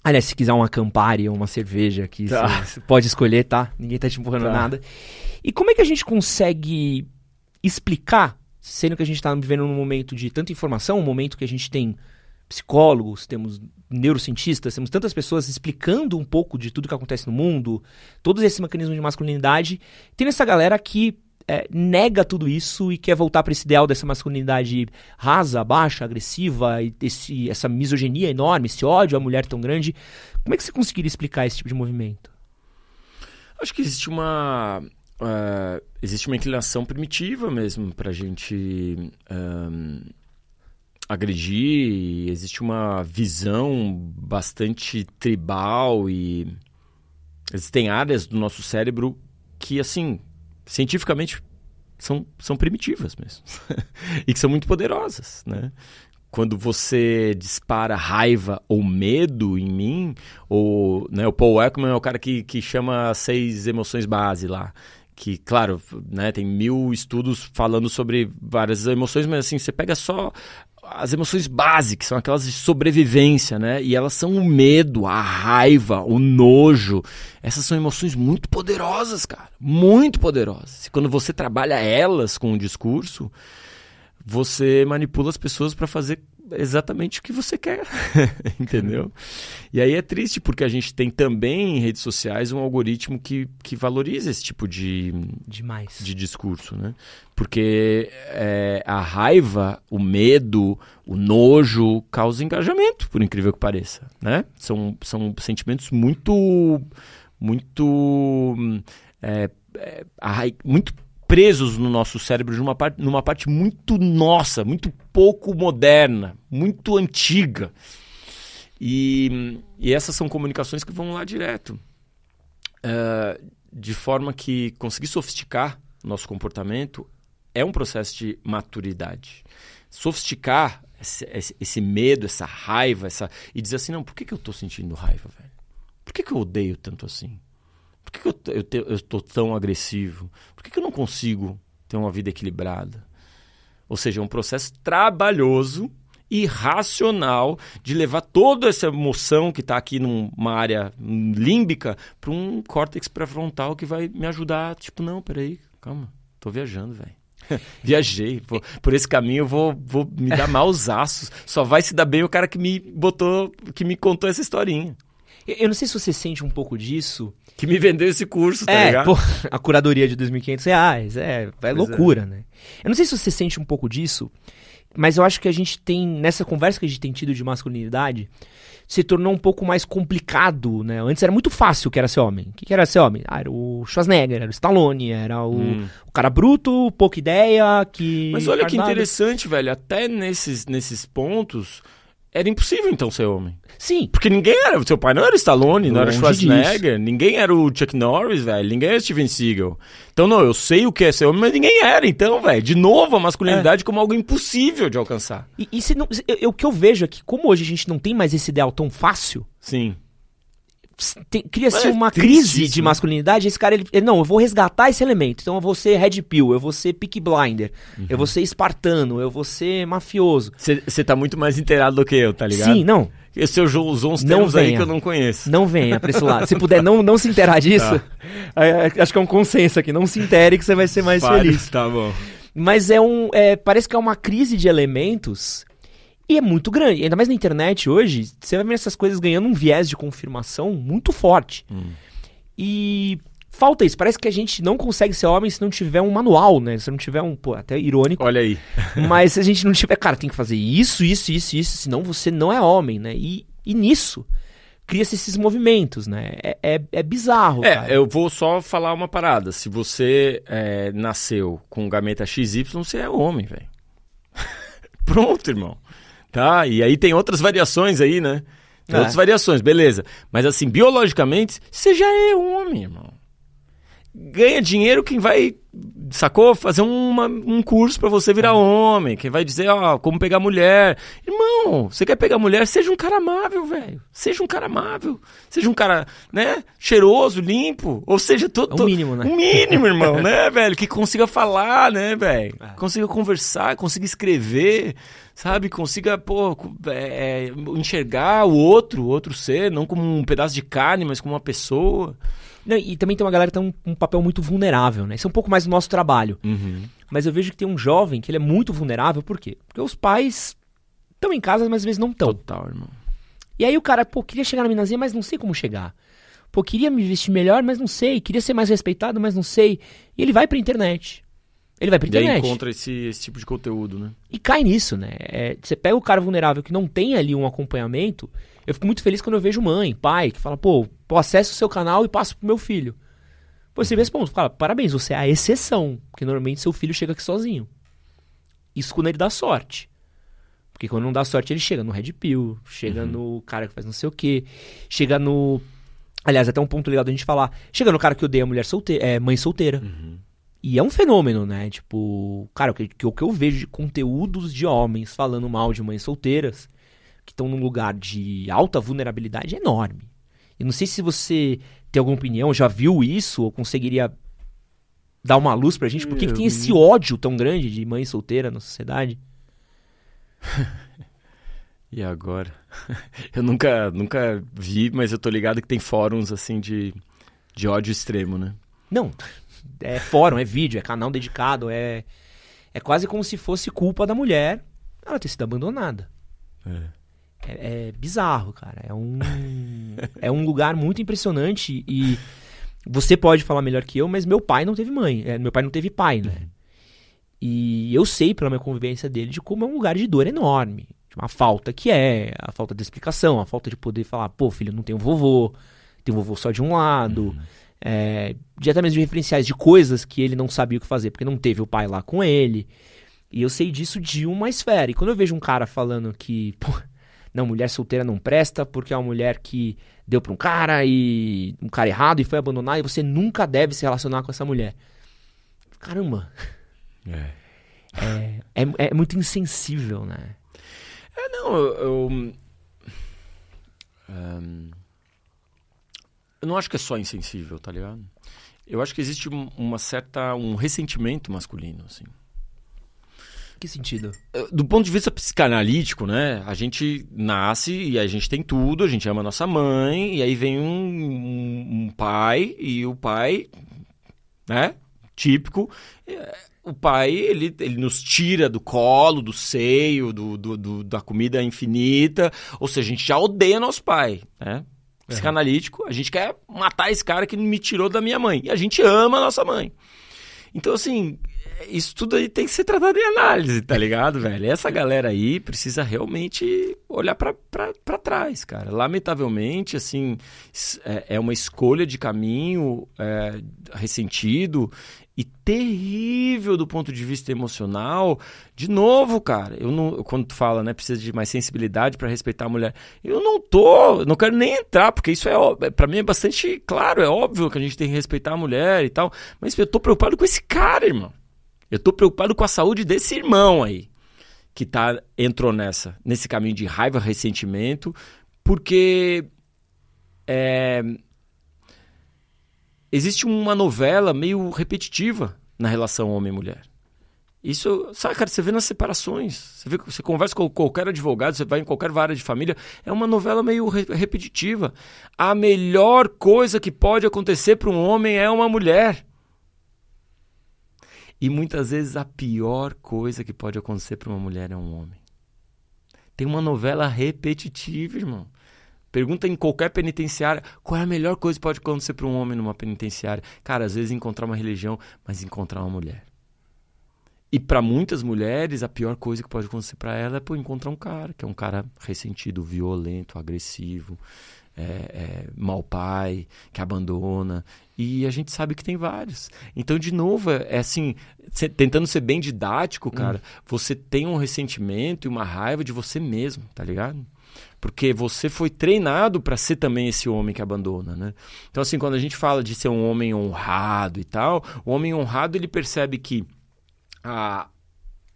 Aliás, se quiser uma Campari ou uma cerveja aqui, tá. Você pode escolher, tá? Ninguém tá te empurrando tá. nada. E como é que a gente consegue explicar, sendo que a gente tá vivendo num momento de tanta informação, um momento que a gente tem psicólogos, temos neurocientistas, temos tantas pessoas explicando um pouco de tudo que acontece no mundo, todos esses mecanismos de masculinidade, tem essa galera que é, nega tudo isso e quer voltar para esse ideal dessa masculinidade rasa, baixa, agressiva, e esse, essa misoginia enorme, esse ódio à mulher tão grande. Como é que você conseguiria explicar esse tipo de movimento? Acho que existe uma, uh, existe uma inclinação primitiva mesmo para a gente um, agredir. Existe uma visão bastante tribal e existem áreas do nosso cérebro que, assim... cientificamente são, são primitivas mesmo e que são muito poderosas, né? Quando você dispara raiva ou medo em mim, ou, né, o Paul Ekman é o cara que, que chama seis emoções base lá, que, claro, né, tem mil estudos falando sobre várias emoções, mas assim, você pega só as emoções básicas, são aquelas de sobrevivência, né? E elas são o medo, a raiva, o nojo. Essas são emoções muito poderosas, cara. Muito poderosas. E quando você trabalha elas com o discurso, você manipula as pessoas para fazer exatamente o que você quer. Entendeu? E aí é triste, porque a gente tem também em redes sociais um algoritmo que, que valoriza esse tipo de, Demais. de discurso, né? Porque é, a raiva, o medo, o nojo causa engajamento, por incrível que pareça, né? São, são sentimentos muito, muito, é, é, muito presos no nosso cérebro de uma parte, numa parte muito nossa, muito pouco moderna, muito antiga. E, e essas são comunicações que vão lá direto. Uh, de forma que conseguir sofisticar nosso comportamento é um processo de maturidade. Sofisticar esse, esse, esse medo, essa raiva, essa, e dizer assim, não, por que, que eu tô sentindo raiva, velho? Por que, que eu odeio tanto assim? Por que, que eu, t- eu, te- eu tô tão agressivo? Por que, que eu não consigo ter uma vida equilibrada? Ou seja, é um processo trabalhoso e racional de levar toda essa emoção que está aqui numa área límbica para um córtex pré-frontal que vai me ajudar. Tipo, não, peraí, calma, tô viajando, velho. Viajei, pô, por esse caminho eu vou, vou me dar maus aços. Só vai se dar bem o cara que me botou, que me contou essa historinha. Eu não sei se você sente um pouco disso. Que me vendeu esse curso, tá é, ligado? Pô, a curadoria de dois mil e quinhentos reais, é, é loucura, é. né? Eu não sei se você sente um pouco disso, mas eu acho que a gente tem, nessa conversa que a gente tem tido de masculinidade, se tornou um pouco mais complicado, né? Antes era muito fácil o que era ser homem. O que era ser homem? Ah, era o Schwarzenegger, era o Stallone, era o, hum. o cara bruto, pouca ideia, que... Mas olha que interessante, velho, até nesses, nesses pontos... Era impossível, então, ser homem. Sim. Porque ninguém era... Seu pai não era o Stallone, não, não era o Schwarzenegger. Ninguém era o Chuck Norris, velho. Ninguém era o Steven Seagal. Então, não, eu sei o que é ser homem, mas ninguém era, então, velho. De novo, a masculinidade é. como algo impossível de alcançar. E, e se não, eu, o que eu vejo é que, como hoje a gente não tem mais esse ideal tão fácil... Sim. Tem, cria-se é uma crise de masculinidade. Esse cara, ele, ele... Não, eu vou resgatar esse elemento. Então, eu vou ser Red Pill, eu vou ser Peaky Blinder, uhum. eu vou ser espartano, eu vou ser mafioso. Você tá muito mais inteirado do que eu, tá ligado? Sim, não. Você usou uns termos venha. aí que eu não conheço. Não venha pra esse lado. Se puder não, não se inteirar disso, tá. Acho que é um consenso aqui. Não se intere que você vai ser mais Pare, feliz. Tá bom. Mas é um... É, parece que é uma crise de elementos... E é muito grande. Ainda mais na internet hoje, você vai ver essas coisas ganhando um viés de confirmação muito forte. Hum. E falta isso. Parece que a gente não consegue ser homem se não tiver um manual, né? Se não tiver um... Pô, até irônico. Olha aí. Mas se a gente não tiver... Cara, tem que fazer isso, isso, isso, isso. Senão você não é homem, né? E, e nisso... cria-se esses movimentos, né? É, é, é bizarro, é, cara. Eu vou só falar uma parada. Se você é, nasceu com gameta X Y, você é homem, velho. Pronto, irmão. Tá? E aí tem outras variações aí, né? Tem é. outras variações, beleza. Mas assim, biologicamente, você já é homem, irmão. Ganha dinheiro quem vai, sacou? Fazer uma, um curso pra você virar homem. Quem vai dizer, ó, como pegar mulher. Irmão, você quer pegar mulher? Seja um cara amável, velho. Seja um cara amável. Seja um cara, né? Cheiroso, limpo. Ou seja, todo... To... É o mínimo, né? O mínimo, irmão, né, velho? Que consiga falar, né, velho? Consiga conversar, consiga escrever, sabe? Consiga, pô, é, enxergar o outro, o outro ser. Não como um pedaço de carne, mas como uma pessoa. Não, e também tem uma galera que tem um, um papel muito vulnerável, né? Isso é um pouco mais do nosso trabalho. Uhum. Mas eu vejo que tem um jovem que ele é muito vulnerável, por quê? Porque os pais estão em casa, mas às vezes não estão. Total, irmão. E aí o cara, pô, queria chegar na minazinha, mas não sei como chegar. Pô, queria me vestir melhor, mas não sei. Queria ser mais respeitado, mas não sei. E ele vai pra internet. Ele vai pra internet. E aí encontra esse, esse tipo de conteúdo, né? E cai nisso, né? É, você pega o cara vulnerável que não tem ali um acompanhamento... Eu fico muito feliz quando eu vejo mãe, pai, que fala, pô, pô acesso o seu canal e passo pro meu filho. Pô, você responde, fala, parabéns, você é a exceção, porque normalmente seu filho chega aqui sozinho. Isso quando ele dá sorte. Porque quando não dá sorte, ele chega no Red Pill, chega uhum. no cara que faz não sei o quê, chega no... Aliás, até um ponto legal da gente falar, chega no cara que odeia mulher solteira, é, mãe solteira. Uhum. E é um fenômeno, né? Tipo, cara, o que, que, que eu vejo de conteúdos de homens falando mal de mães solteiras... que estão num lugar de alta vulnerabilidade enorme. Eu não sei se você tem alguma opinião, já viu isso, ou conseguiria dar uma luz pra gente? Por que, que tem esse ódio tão grande de mãe solteira na sociedade? E agora? Eu nunca, nunca vi, mas eu tô ligado que tem fóruns assim de, de ódio extremo, né? Não, é fórum, é vídeo, é canal dedicado, é, é quase como se fosse culpa da mulher ela ter sido abandonada. É. É, é bizarro, cara. É um, é um lugar muito impressionante e você pode falar melhor que eu, mas meu pai não teve mãe. É, meu pai não teve pai, né? Uhum. E eu sei, pela minha convivência dele, de como é um lugar de dor enorme. De uma falta que é, a falta de explicação, a falta de poder falar, pô, filho, não tem um vovô, tem um vovô só de um lado. Uhum. É, diretamente de referenciais de coisas que ele não sabia o que fazer, porque não teve o pai lá com ele. E eu sei disso de uma esfera. E quando eu vejo um cara falando que... Pô, não, mulher solteira não presta porque é uma mulher que deu pra um cara e um cara errado e foi abandonar e você nunca deve se relacionar com essa mulher. Caramba. É, é, é, é muito insensível, né? É, não, eu... Eu, um, eu não acho que é só insensível, tá ligado? Eu acho que existe uma certa... um ressentimento masculino, assim. Que sentido? Do ponto de vista psicanalítico, né? A gente nasce e a gente tem tudo, a gente ama a nossa mãe, e aí vem um, um, um pai, e o pai, né? Típico. O pai, ele, ele nos tira do colo, do seio, do, do, do, da comida infinita. Ou seja, a gente já odeia nosso pai, né? Psicanalítico, a gente quer matar esse cara que me tirou da minha mãe. E a gente ama a nossa mãe. Então, assim... Isso tudo aí tem que ser tratado em análise, tá ligado, velho? Essa galera aí precisa realmente olhar pra, pra, pra trás, cara. Lamentavelmente, assim, é uma escolha de caminho é, ressentido e terrível do ponto de vista emocional. De novo, cara, eu não, quando tu fala, né, precisa de mais sensibilidade pra respeitar a mulher. Eu não tô, não quero nem entrar, porque isso é, pra mim é bastante claro, é óbvio que a gente tem que respeitar a mulher e tal. Mas eu tô preocupado com esse cara, irmão. Eu tô preocupado com a saúde desse irmão aí, que tá, entrou nessa, nesse caminho de raiva, ressentimento, porque é, existe uma novela meio repetitiva na relação homem-mulher. Isso, sabe, cara, você vê nas separações, você, vê, você conversa com qualquer advogado, você vai em qualquer área de família, é uma novela meio re- repetitiva. A melhor coisa que pode acontecer para um homem é uma mulher. E muitas vezes a pior coisa que pode acontecer para uma mulher é um homem. Tem uma novela repetitiva, irmão. Pergunta em qualquer penitenciária qual é a melhor coisa que pode acontecer para um homem numa penitenciária. Cara, às vezes encontrar uma religião, mas encontrar uma mulher. E para muitas mulheres, a pior coisa que pode acontecer para ela é pô, encontrar um cara, que é um cara ressentido, violento, agressivo, é, é, mau pai, que abandona. E a gente sabe que tem vários. Então, de novo, é assim, cê, tentando ser bem didático, cara, hum. você tem um ressentimento e uma raiva de você mesmo, tá ligado? Porque você foi treinado para ser também esse homem que abandona, né? Então, assim, quando a gente fala de ser um homem honrado e tal, o homem honrado, ele percebe que A,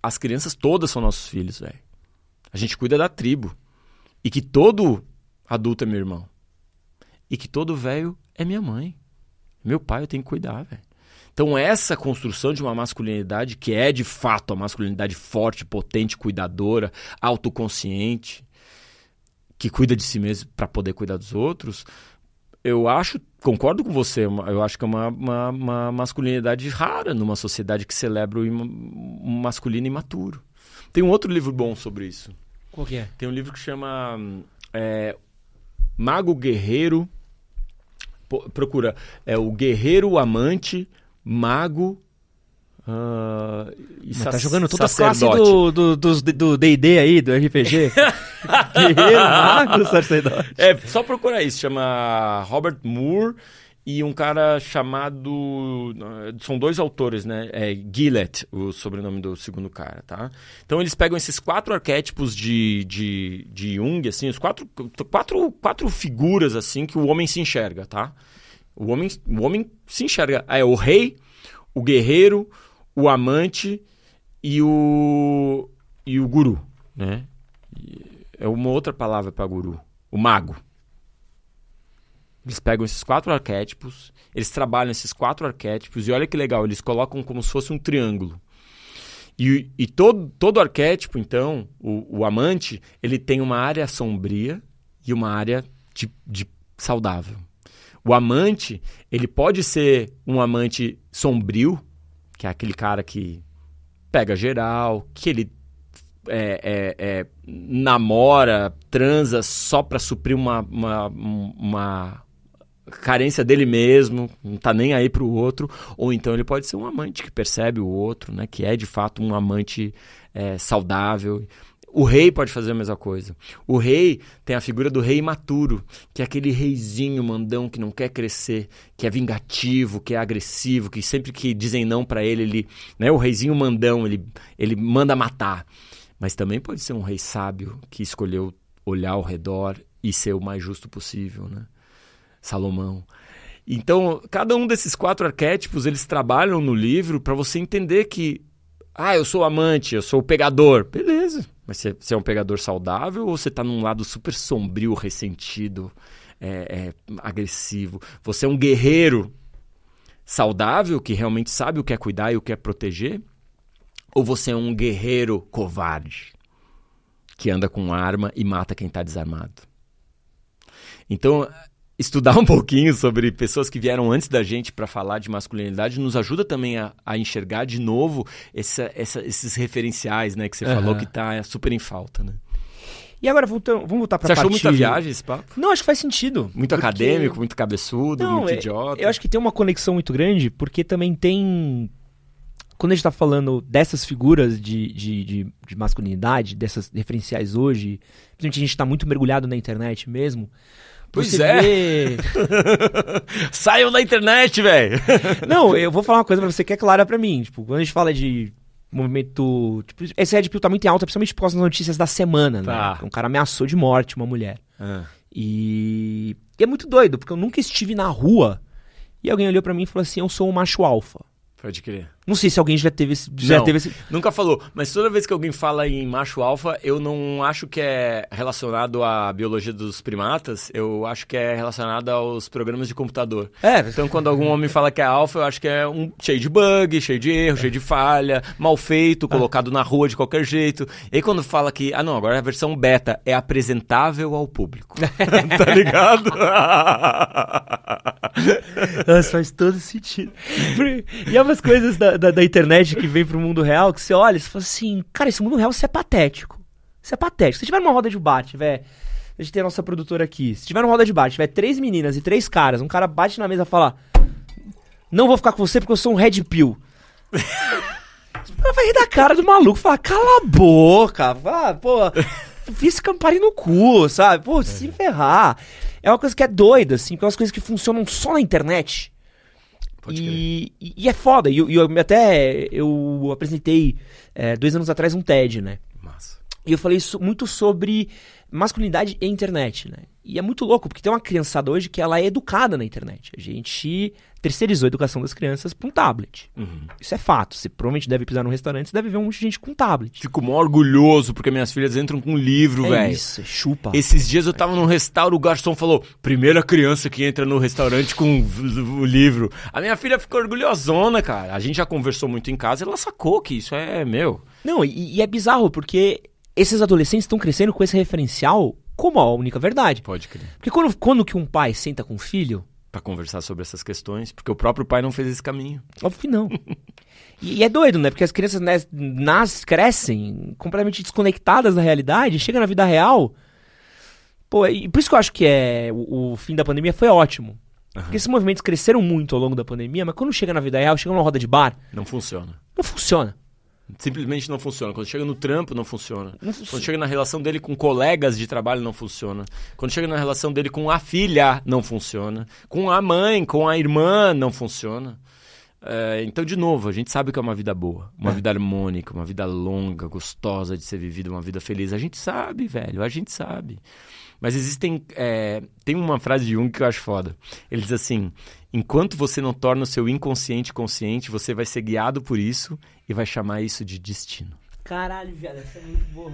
as crianças todas são nossos filhos, velho. A gente cuida da tribo. E que todo adulto é meu irmão. E que todo velho é minha mãe. Meu pai eu tenho que cuidar, velho. Então essa construção de uma masculinidade que é de fato a masculinidade forte, potente, cuidadora, autoconsciente, que cuida de si mesmo para poder cuidar dos outros, eu acho, concordo com você, eu acho que é uma, uma, uma masculinidade rara numa sociedade que celebra o ima, um masculino imaturo. Tem um outro livro bom sobre isso. Qual que é? Tem um livro que chama é, Mago Guerreiro, procura, é o Guerreiro Amante, Mago... Uh, e sac- tá jogando toda sacerdote. A classe do, do, do, do D e D aí, do R P G. Guerreiro, mago, sacerdote. É, só procurar isso. Chama Robert Moore e um cara chamado... São dois autores, né? É Gillette, o sobrenome do segundo cara, tá? Então eles pegam esses quatro arquétipos de, de, de Jung, assim, os quatro, quatro, quatro figuras, assim, que o homem se enxerga, tá? O homem, o homem se enxerga. É o rei, o guerreiro... o amante e o, e o guru, né? É uma outra palavra para guru, o mago. Eles pegam esses quatro arquétipos, eles trabalham esses quatro arquétipos e olha que legal, eles colocam como se fosse um triângulo. E, e todo, todo arquétipo, então, o, o amante, ele tem uma área sombria e uma área de, de saudável. O amante, ele pode ser um amante sombrio, que é aquele cara que pega geral, que ele é, é, é, namora, transa só para suprir uma, uma, uma carência dele mesmo, não tá nem aí pro outro. Ou então ele pode ser um amante que percebe o outro, né? Que é de fato um amante é, saudável. O rei pode fazer a mesma coisa. O rei tem a figura do rei imaturo, que é aquele reizinho mandão que não quer crescer, que é vingativo, que é agressivo, que sempre que dizem não pra ele, ele, né, o reizinho mandão, ele, ele manda matar. Mas também pode ser um rei sábio que escolheu olhar ao redor e ser o mais justo possível, né? Salomão. Então, cada um desses quatro arquétipos, eles trabalham no livro pra você entender que ah, eu sou o amante, eu sou o pegador. Beleza. Mas você é um pegador saudável ou você está num lado super sombrio, ressentido, é, é, agressivo? Você é um guerreiro saudável que realmente sabe o que é cuidar e o que é proteger? Ou você é um guerreiro covarde que anda com arma e mata quem está desarmado? Então, estudar um pouquinho sobre pessoas que vieram antes da gente para falar de masculinidade nos ajuda também a, a enxergar de novo essa, essa, esses referenciais, né, que você uhum. falou que tá super em falta, né? E agora, voltando, vamos voltar para a parte... Você achou muita viagem esse papo? Não, acho que faz sentido. Muito porque... acadêmico, muito cabeçudo, não, muito é, idiota. Eu acho que tem uma conexão muito grande, porque também tem... Quando a gente tá falando dessas figuras de, de, de, de masculinidade, dessas referenciais hoje, principalmente a gente tá muito mergulhado na internet mesmo... Pois você é. Vê... Saiam da internet, velho. Não, eu vou falar uma coisa pra você que é clara pra mim. Tipo, quando a gente fala de movimento... Tipo, esse Red Pill tá muito em alta, principalmente por causa das notícias da semana, tá, né? Um cara ameaçou de morte uma mulher. Ah. E... e é muito doido, porque eu nunca estive na rua e alguém olhou pra mim e falou assim, eu sou um macho alfa. Pode crer. Não sei se alguém já teve esse... Já não, teve esse... nunca falou. Mas toda vez que alguém fala em macho alfa, eu não acho que é relacionado à biologia dos primatas, eu acho que é relacionado aos programas de computador. É. Então, quando algum homem fala que é alfa, eu acho que é um cheio de bug, cheio de erro, é. cheio de falha, mal feito, colocado ah. na rua de qualquer jeito. E aí, quando fala que... Ah, não, agora a versão beta é apresentável ao público. Tá ligado? Nossa, faz todo sentido. E é umas coisas da, da, da internet que vem pro mundo real, que você olha e você fala assim, cara, esse mundo real, isso é patético. Isso é patético. Se tiver numa roda de bar, tiver... A gente tem a nossa produtora aqui. Se tiver numa roda de bar, tiver três meninas e três caras, um cara bate na mesa e fala... Não vou ficar com você porque eu sou um red pill. Ela vai rir da cara do maluco, fala, cala a boca, fala, pô, fiz campari no cu, sabe? Pô, se ferrar. É uma coisa que é doida, assim, porque é umas coisas que funcionam só na internet. Pode e, e, e é foda. E eu, eu, até eu apresentei é, dois anos atrás um TED, né? Massa. E eu falei so, muito sobre masculinidade e internet, né? E é muito louco, porque tem uma criançada hoje que ela é educada na internet. A gente terceirizou a educação das crianças pra um tablet. Uhum. Isso é fato. Você provavelmente deve pisar num restaurante, você deve ver um monte de gente com tablet. Fico mó orgulhoso, porque minhas filhas entram com um livro, velho. É véio. Isso, chupa. Esses dias eu tava num restaurante, o garçom falou, primeira criança que entra no restaurante com o livro. A minha filha ficou orgulhosona, cara. A gente já conversou muito em casa e ela sacou que isso é meu. Não, e, e é bizarro, porque esses adolescentes estão crescendo com esse referencial... Como a única verdade. Pode crer. Porque quando, quando que um pai senta com um filho... Pra conversar sobre essas questões, porque o próprio pai não fez esse caminho. Óbvio que não. e, e é doido, né? Porque as crianças né, nas, crescem completamente desconectadas da realidade, chega na vida real... Pô, e por isso que eu acho que é, o, o fim da pandemia foi ótimo. Uhum. Porque esses movimentos cresceram muito ao longo da pandemia, mas quando chega na vida real, chega numa roda de bar... Não funciona. Não funciona. Simplesmente não funciona. Quando chega no trampo, não funciona. não funciona. Quando chega na relação dele com colegas de trabalho, não funciona. Quando chega na relação dele com a filha, não funciona. Com a mãe, com a irmã, não funciona. É, então, de novo, a gente sabe que é uma vida boa. Uma vida harmônica, uma vida longa, gostosa de ser vivida, uma vida feliz. A gente sabe, velho, a gente sabe. Mas existem... É, tem uma frase de Jung que eu acho foda. Ele diz assim... Enquanto você não torna o seu inconsciente consciente, você vai ser guiado por isso e vai chamar isso de destino. Caralho, viado, essa é muito boa.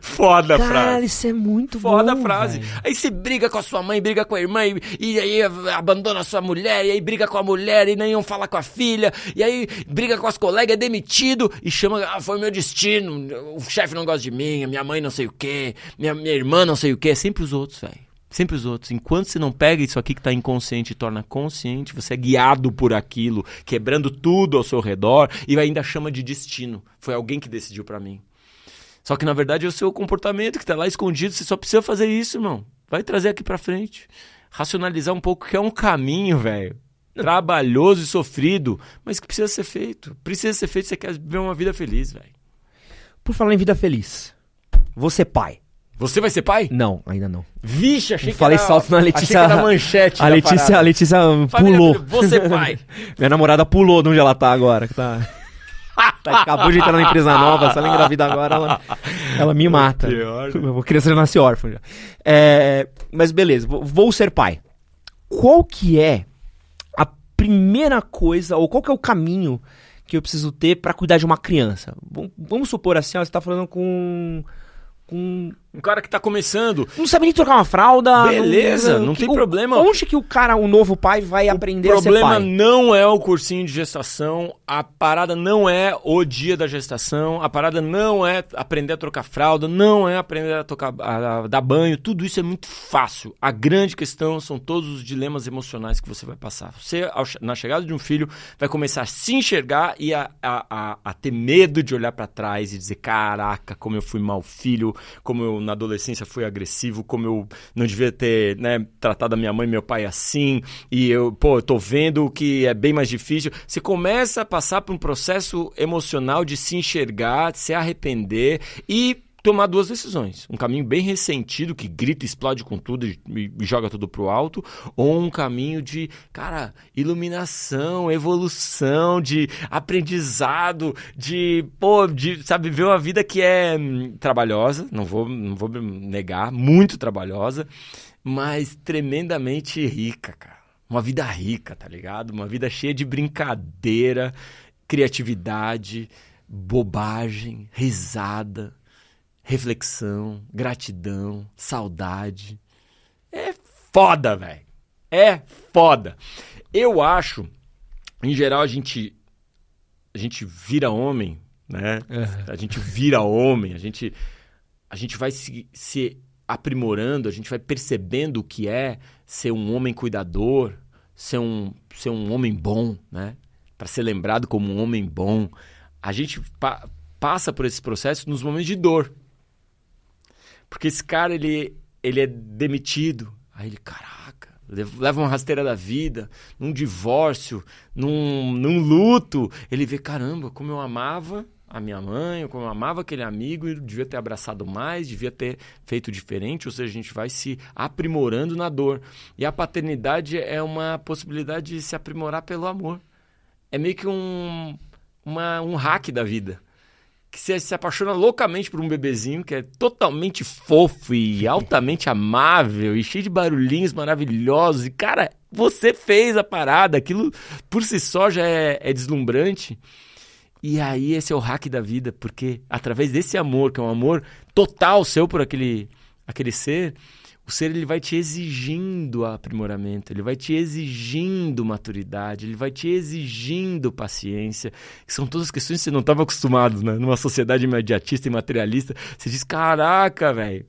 Foda a frase. Caralho, isso é muito bom. Foda a frase. Véio. Aí você briga com a sua mãe, briga com a irmã, e, e aí abandona a sua mulher, e aí briga com a mulher, e nenhum fala com a filha, e aí briga com as colegas, é demitido, e chama, ah, foi meu destino, o chefe não gosta de mim, a minha mãe não sei o quê, minha, minha irmã não sei o quê, é sempre os outros, velho. Sempre os outros. Enquanto você não pega isso aqui que está inconsciente e torna consciente, você é guiado por aquilo, quebrando tudo ao seu redor e ainda chama de destino. Foi alguém que decidiu para mim. Só que, na verdade, é o seu comportamento que está lá escondido. Você só precisa fazer isso, irmão. Vai trazer aqui para frente. Racionalizar um pouco que é um caminho, velho. Trabalhoso e sofrido, mas que precisa ser feito. Precisa ser feito se você quer viver uma vida feliz, velho. Por falar em vida feliz, você pai. Você vai ser pai? Não, ainda não. Vixe, achei eu que falei era... Falei salto na Letícia... Achei que era manchete. A Letícia, a Letícia Família, pulou. Vou ser pai. Minha namorada pulou de onde ela tá agora. Que tá... tá, acabou de entrar na empresa nova. Se ela engravida agora, ela, ela me mata. A criança já nasce órfã. Já. É, mas beleza, vou, vou ser pai. Qual que é a primeira coisa, ou qual que é o caminho que eu preciso ter pra cuidar de uma criança? Vamos supor assim, ó, você tá falando com... Com... Um cara que tá começando. Não sabe nem trocar uma fralda. Beleza, não, não que, tem o, problema. Onde que o cara, o novo pai, vai o aprender a ser pai? O problema não é o cursinho de gestação. A parada não é o dia da gestação. A parada não é aprender a trocar fralda. Não é aprender a, tocar, a, a dar banho. Tudo isso é muito fácil. A grande questão são todos os dilemas emocionais que você vai passar. Você, ao, na chegada de um filho, vai começar a se enxergar e a, a, a, a ter medo de olhar pra trás e dizer, caraca, como eu fui mau filho, como eu na adolescência fui agressivo, como eu não devia ter, né, tratado a minha mãe e meu pai assim, e eu, pô, eu tô vendo que é bem mais difícil. Você começa a passar por um processo emocional de se enxergar, de se arrepender e tomar duas decisões. Um caminho bem ressentido, que grita, explode com tudo e joga tudo pro alto, ou um caminho de, cara, iluminação, evolução, de aprendizado, de, pô, de, sabe, viver uma vida que é trabalhosa, não vou, não vou negar, muito trabalhosa, mas tremendamente rica, cara. Uma vida rica, tá ligado? Uma vida cheia de brincadeira, criatividade, bobagem, risada, reflexão, gratidão, saudade. É foda, velho. É foda. Eu acho, em geral, a gente, a gente vira homem, né? É. A gente vira homem, a gente, a gente vai se, se aprimorando, a gente vai percebendo o que é ser um homem cuidador, ser um, ser um homem bom, né? Para ser lembrado como um homem bom. A gente... Pa, passa por esses processos nos momentos de dor. Porque esse cara, ele, ele é demitido. Aí ele, caraca, leva uma rasteira da vida, num divórcio, num, num luto. Ele vê, caramba, como eu amava a minha mãe, como eu amava aquele amigo, eu devia ter abraçado mais, devia ter feito diferente. Ou seja, a gente vai se aprimorando na dor. E a paternidade é uma possibilidade de se aprimorar pelo amor. É meio que um, uma, um hack da vida. Que você se apaixona loucamente por um bebezinho que é totalmente fofo e altamente amável e cheio de barulhinhos maravilhosos. E, cara, você fez a parada. Aquilo, por si só, já é, é deslumbrante. E aí esse é o hack da vida, porque através desse amor, que é um amor total seu por aquele, aquele ser, o ser ele vai te exigindo aprimoramento, ele vai te exigindo maturidade, ele vai te exigindo paciência, que são todas as questões que você não estava acostumado, né? Numa sociedade imediatista e materialista, você diz, caraca, velho.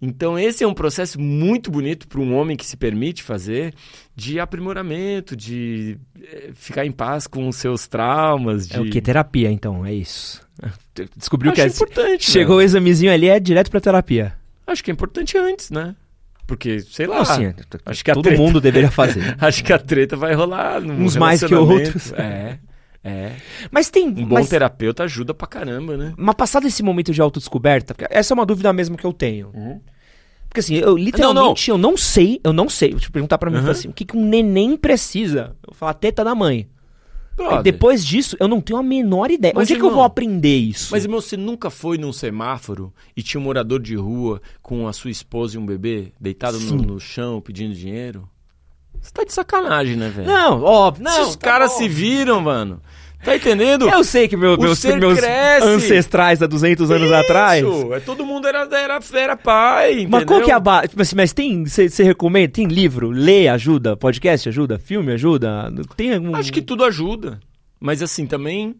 Então esse é um processo muito bonito para um homem que se permite fazer, de aprimoramento, de ficar em paz com os seus traumas. De... É o que? Terapia, então, é isso. Descobriu que é importante. Chegou, né? O examezinho ali, é direto para terapia. Acho que é importante antes, né? Porque, sei lá, assim, acho que a todo treta... mundo deveria fazer. Acho que a treta vai rolar. Uns mais que outros. É. É. Mas tem, um bom mas, terapeuta ajuda pra caramba, né? Mas passado esse momento de autodescoberta, essa é uma dúvida mesmo que eu tenho. Uhum. Porque assim, eu literalmente, não, não. eu não sei, eu não sei. Deixa eu perguntar pra mim, uhum. assim, o que, que um neném precisa? Eu vou falar teta da mãe. Aí, depois disso, eu não tenho a menor ideia. Mas, Onde irmão, é que eu vou aprender isso? Mas, irmão, você nunca foi num semáforo e tinha um morador de rua com a sua esposa e um bebê deitado no, no chão pedindo dinheiro? Você tá de sacanagem, né, velho? Não, óbvio. Não, se os tá caras se viram, mano. Tá entendendo? Eu sei que meu, meus, meus ancestrais há duzentos anos Isso, atrás... Isso, é, todo mundo era, era, era pai, entendeu? Mas qual que é a base? Mas, mas tem, você recomenda? Tem livro? Lê ajuda? Podcast ajuda? Filme ajuda? Tem algum... Acho que tudo ajuda. Mas assim, também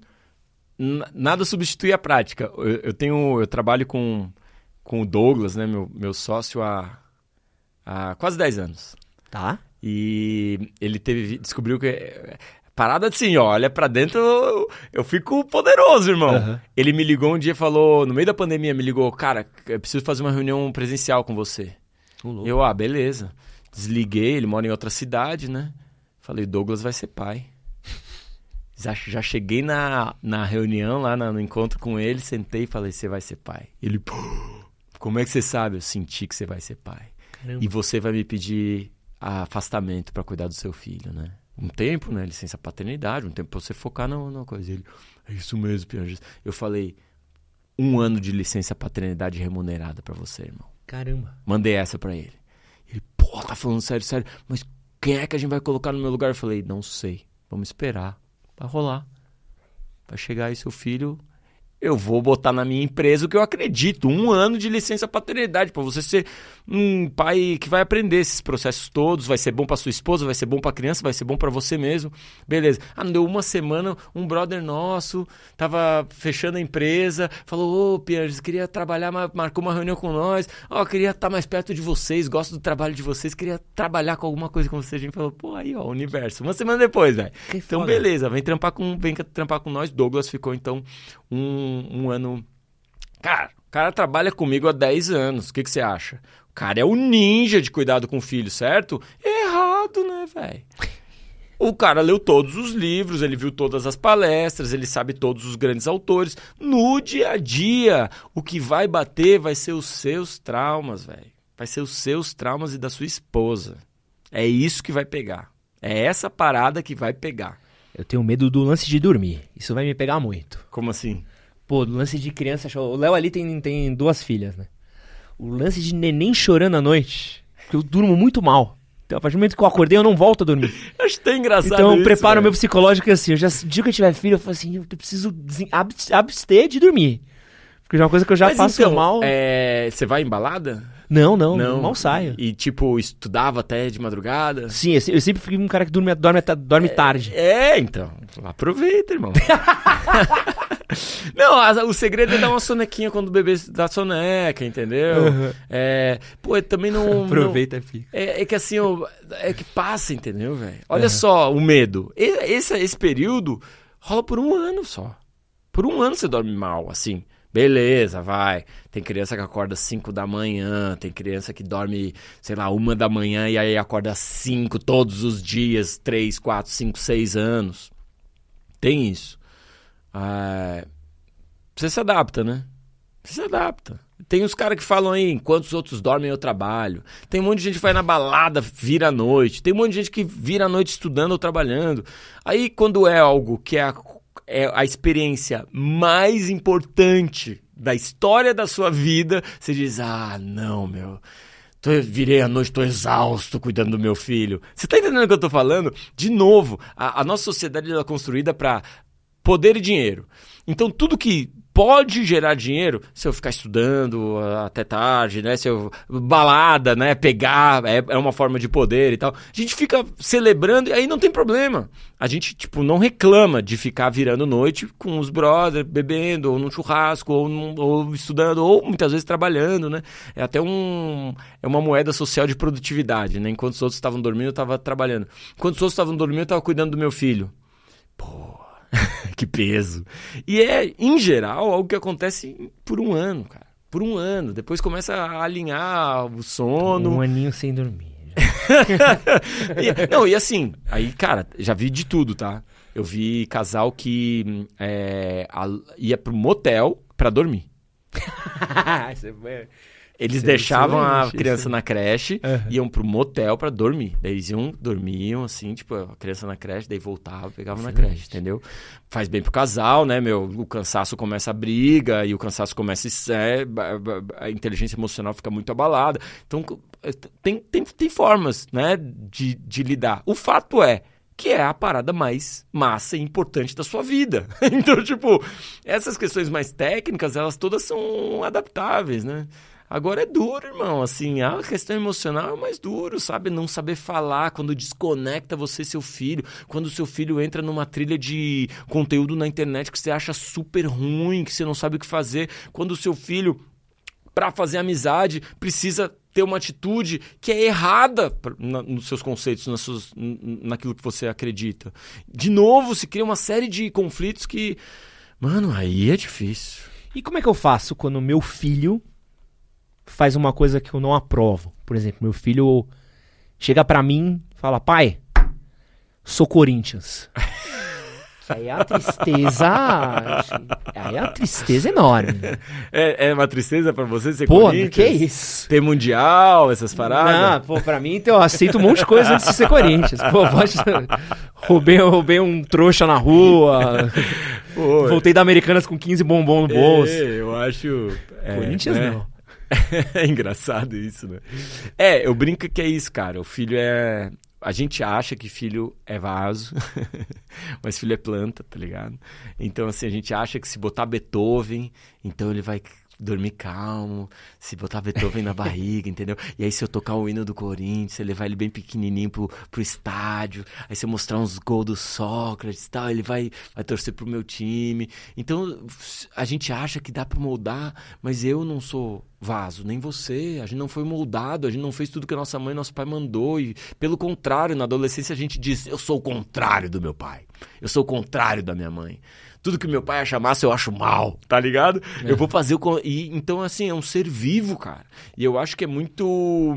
nada substitui a prática. Eu, eu, tenho, eu trabalho com, com o Douglas, né, meu, meu sócio, há, há quase dez anos. Tá. E ele teve, descobriu que... Parada assim, ó, olha pra dentro, eu, eu fico poderoso, irmão. Uhum. Ele me ligou um dia e falou, no meio da pandemia, me ligou, cara, eu preciso fazer uma reunião presencial com você. Uhum. Eu, ah, beleza. Desliguei, ele mora em outra cidade, né? Falei, Douglas vai ser pai. Já, já cheguei na, na reunião, lá na, no encontro com ele, sentei e falei, você vai ser pai. Ele, pô, como é que você sabe? Eu senti que você vai ser pai. Caramba. E você vai me pedir... afastamento para cuidar do seu filho, né? Um tempo, né? Licença paternidade, um tempo para você focar na, na coisa. Ele, é isso mesmo, Piangers. Eu falei, um ano de licença paternidade remunerada para você, irmão. Caramba. Mandei essa para ele. Ele, pô, tá falando sério, sério. Mas quem é que a gente vai colocar no meu lugar? Eu falei, não sei. Vamos esperar. Vai rolar. Vai chegar aí seu filho... Eu vou botar na minha empresa o que eu acredito. Um ano de licença paternidade para você ser um pai que vai aprender esses processos todos. Vai ser bom para sua esposa, vai ser bom para a criança, vai ser bom para você mesmo. Beleza. Ah, não deu uma semana, um brother nosso tava fechando a empresa. Falou, ô, oh, Piangers, queria trabalhar, marcou uma reunião com nós. Ó, oh, queria estar tá mais perto de vocês, gosto do trabalho de vocês, queria trabalhar com alguma coisa com vocês. A gente falou, pô, aí, ó, universo. Uma semana depois, velho. Então, foda. Beleza. Vem trampar, com, vem trampar com nós. Douglas ficou, então, um... Um, um ano... Cara, o cara trabalha comigo há dez anos. O que, que você acha? O cara é o ninja de cuidado com o filho, certo? Errado, né, velho? O cara leu todos os livros, ele viu todas as palestras, ele sabe todos os grandes autores. No dia a dia, o que vai bater vai ser os seus traumas, velho. Vai ser os seus traumas e da sua esposa. É isso que vai pegar. É essa parada que vai pegar. Eu tenho medo do lance de dormir. Isso vai me pegar muito. Como assim? Pô, do lance de criança... O Léo ali tem, tem duas filhas, né? O lance de neném chorando à noite... Porque eu durmo muito mal. Então, a partir do momento que eu acordei, eu não volto a dormir. Acho tão engraçado então, isso. Então, eu preparo véio. Meu psicológico assim... Eu já, o dia que eu tiver filho, eu falo assim... Eu preciso ab- abster de dormir. Porque é uma coisa que eu já Mas faço então, mal... É... Você vai em balada? Não, não, não. Mal saio. E, tipo, estudava até de madrugada? Sim, eu, eu sempre fui um cara que dorme, dorme, dorme é, tarde. É, então... Aproveita, irmão. Não, a, o segredo é dar uma sonequinha quando o bebê dá soneca, entendeu? Uhum. É, pô, também não... Aproveita, não, fica. É, é que assim, ó, é que passa, entendeu, velho? Olha uhum. só o medo. Esse, esse período rola por um ano só. Por um ano você dorme mal, assim. Beleza, vai. Tem criança que acorda às cinco da manhã, tem criança que dorme, sei lá, uma da manhã e aí acorda às cinco todos os dias, três, quatro, cinco, seis anos. Tem isso. Ah, você se adapta, né? Você se adapta. Tem os caras que falam aí, enquanto os outros dormem eu trabalho. Tem um monte de gente que vai na balada, vira à noite. Tem um monte de gente que vira à noite estudando ou trabalhando. Aí quando é algo que é a, é a experiência mais importante da história da sua vida, você diz, ah, não, meu... Tô, virei à noite, tô exausto cuidando do meu filho. Você tá entendendo o que eu tô falando? De novo, a, a nossa sociedade ela é construída pra poder e dinheiro. Então tudo que... pode gerar dinheiro se eu ficar estudando até tarde, né? Se eu... balada, né? Pegar é, é uma forma de poder e tal. A gente fica celebrando e aí não tem problema. A gente, tipo, não reclama de ficar virando noite com os brothers, bebendo, ou num churrasco, ou, num, ou estudando, ou muitas vezes trabalhando, né? É até um... é uma moeda social de produtividade, né? Enquanto os outros estavam dormindo, eu tava trabalhando. Enquanto os outros estavam dormindo, eu tava cuidando do meu filho. Pô... que peso. E é, em geral, algo que acontece por um ano, cara. Por um ano. Depois começa a alinhar o sono. Um aninho sem dormir. e, não, e assim, aí, cara, já vi de tudo, tá? Eu vi casal que é, a, ia pro motel pra dormir. Eles deixavam a criança na creche, uhum. Iam pro motel pra dormir. Daí eles iam, dormiam, assim, tipo, a criança na creche, daí voltava, pegava na creche, entendeu? Faz bem pro casal, né, meu? O cansaço começa a briga e o cansaço começa a... a inteligência emocional fica muito abalada. Então, tem, tem, tem formas, né, de, de lidar. O fato é que é a parada mais massa e importante da sua vida. Então, tipo, essas questões mais técnicas, elas todas são adaptáveis, né? Agora é duro, irmão, assim, a questão emocional é mais duro, sabe? Não saber falar, quando desconecta você e seu filho, quando o seu filho entra numa trilha de conteúdo na internet que você acha super ruim, que você não sabe o que fazer, quando o seu filho, pra fazer amizade, precisa ter uma atitude que é errada na, nos seus conceitos, nas suas, naquilo que você acredita. De novo, se cria uma série de conflitos que, mano, aí é difícil. E como é que eu faço quando o meu filho... faz uma coisa que eu não aprovo? Por exemplo, meu filho chega pra mim e fala, pai, sou Corinthians. Aí é a tristeza... aí é a tristeza enorme. É, é uma tristeza pra você ser pô, Corinthians? Pô, que é isso? Ter mundial, essas paradas? Não, pô, pra mim, então, eu aceito um monte de coisa antes de ser Corinthians. Pô, pode... roubei, roubei um trouxa na rua... Pô, voltei da Americanas com quinze bombom no bolso. É, eu acho... É, Corinthians né? Não. É engraçado isso, né? É, eu brinco que é isso, cara. O filho é... a gente acha que filho é vaso, mas filho é planta, tá ligado? Então, assim, a gente acha que se botar Beethoven, então ele vai dormir calmo, se botar Beethoven na barriga, entendeu? E aí se eu tocar o hino do Corinthians, você levar ele bem pequenininho pro, pro estádio, aí se eu mostrar uns gols do Sócrates e tal, ele vai, vai torcer pro meu time. Então, a gente acha que dá pra moldar, mas eu não sou... vaso, nem você, a gente não foi moldado, a gente não fez tudo que a nossa mãe e nosso pai mandou e pelo contrário, na adolescência a gente diz, eu sou o contrário do meu pai, eu sou o contrário da minha mãe, tudo que meu pai acha massa eu acho mal, tá ligado? É. Eu vou fazer o... E, então assim, é um ser vivo, cara, e eu acho que é muito,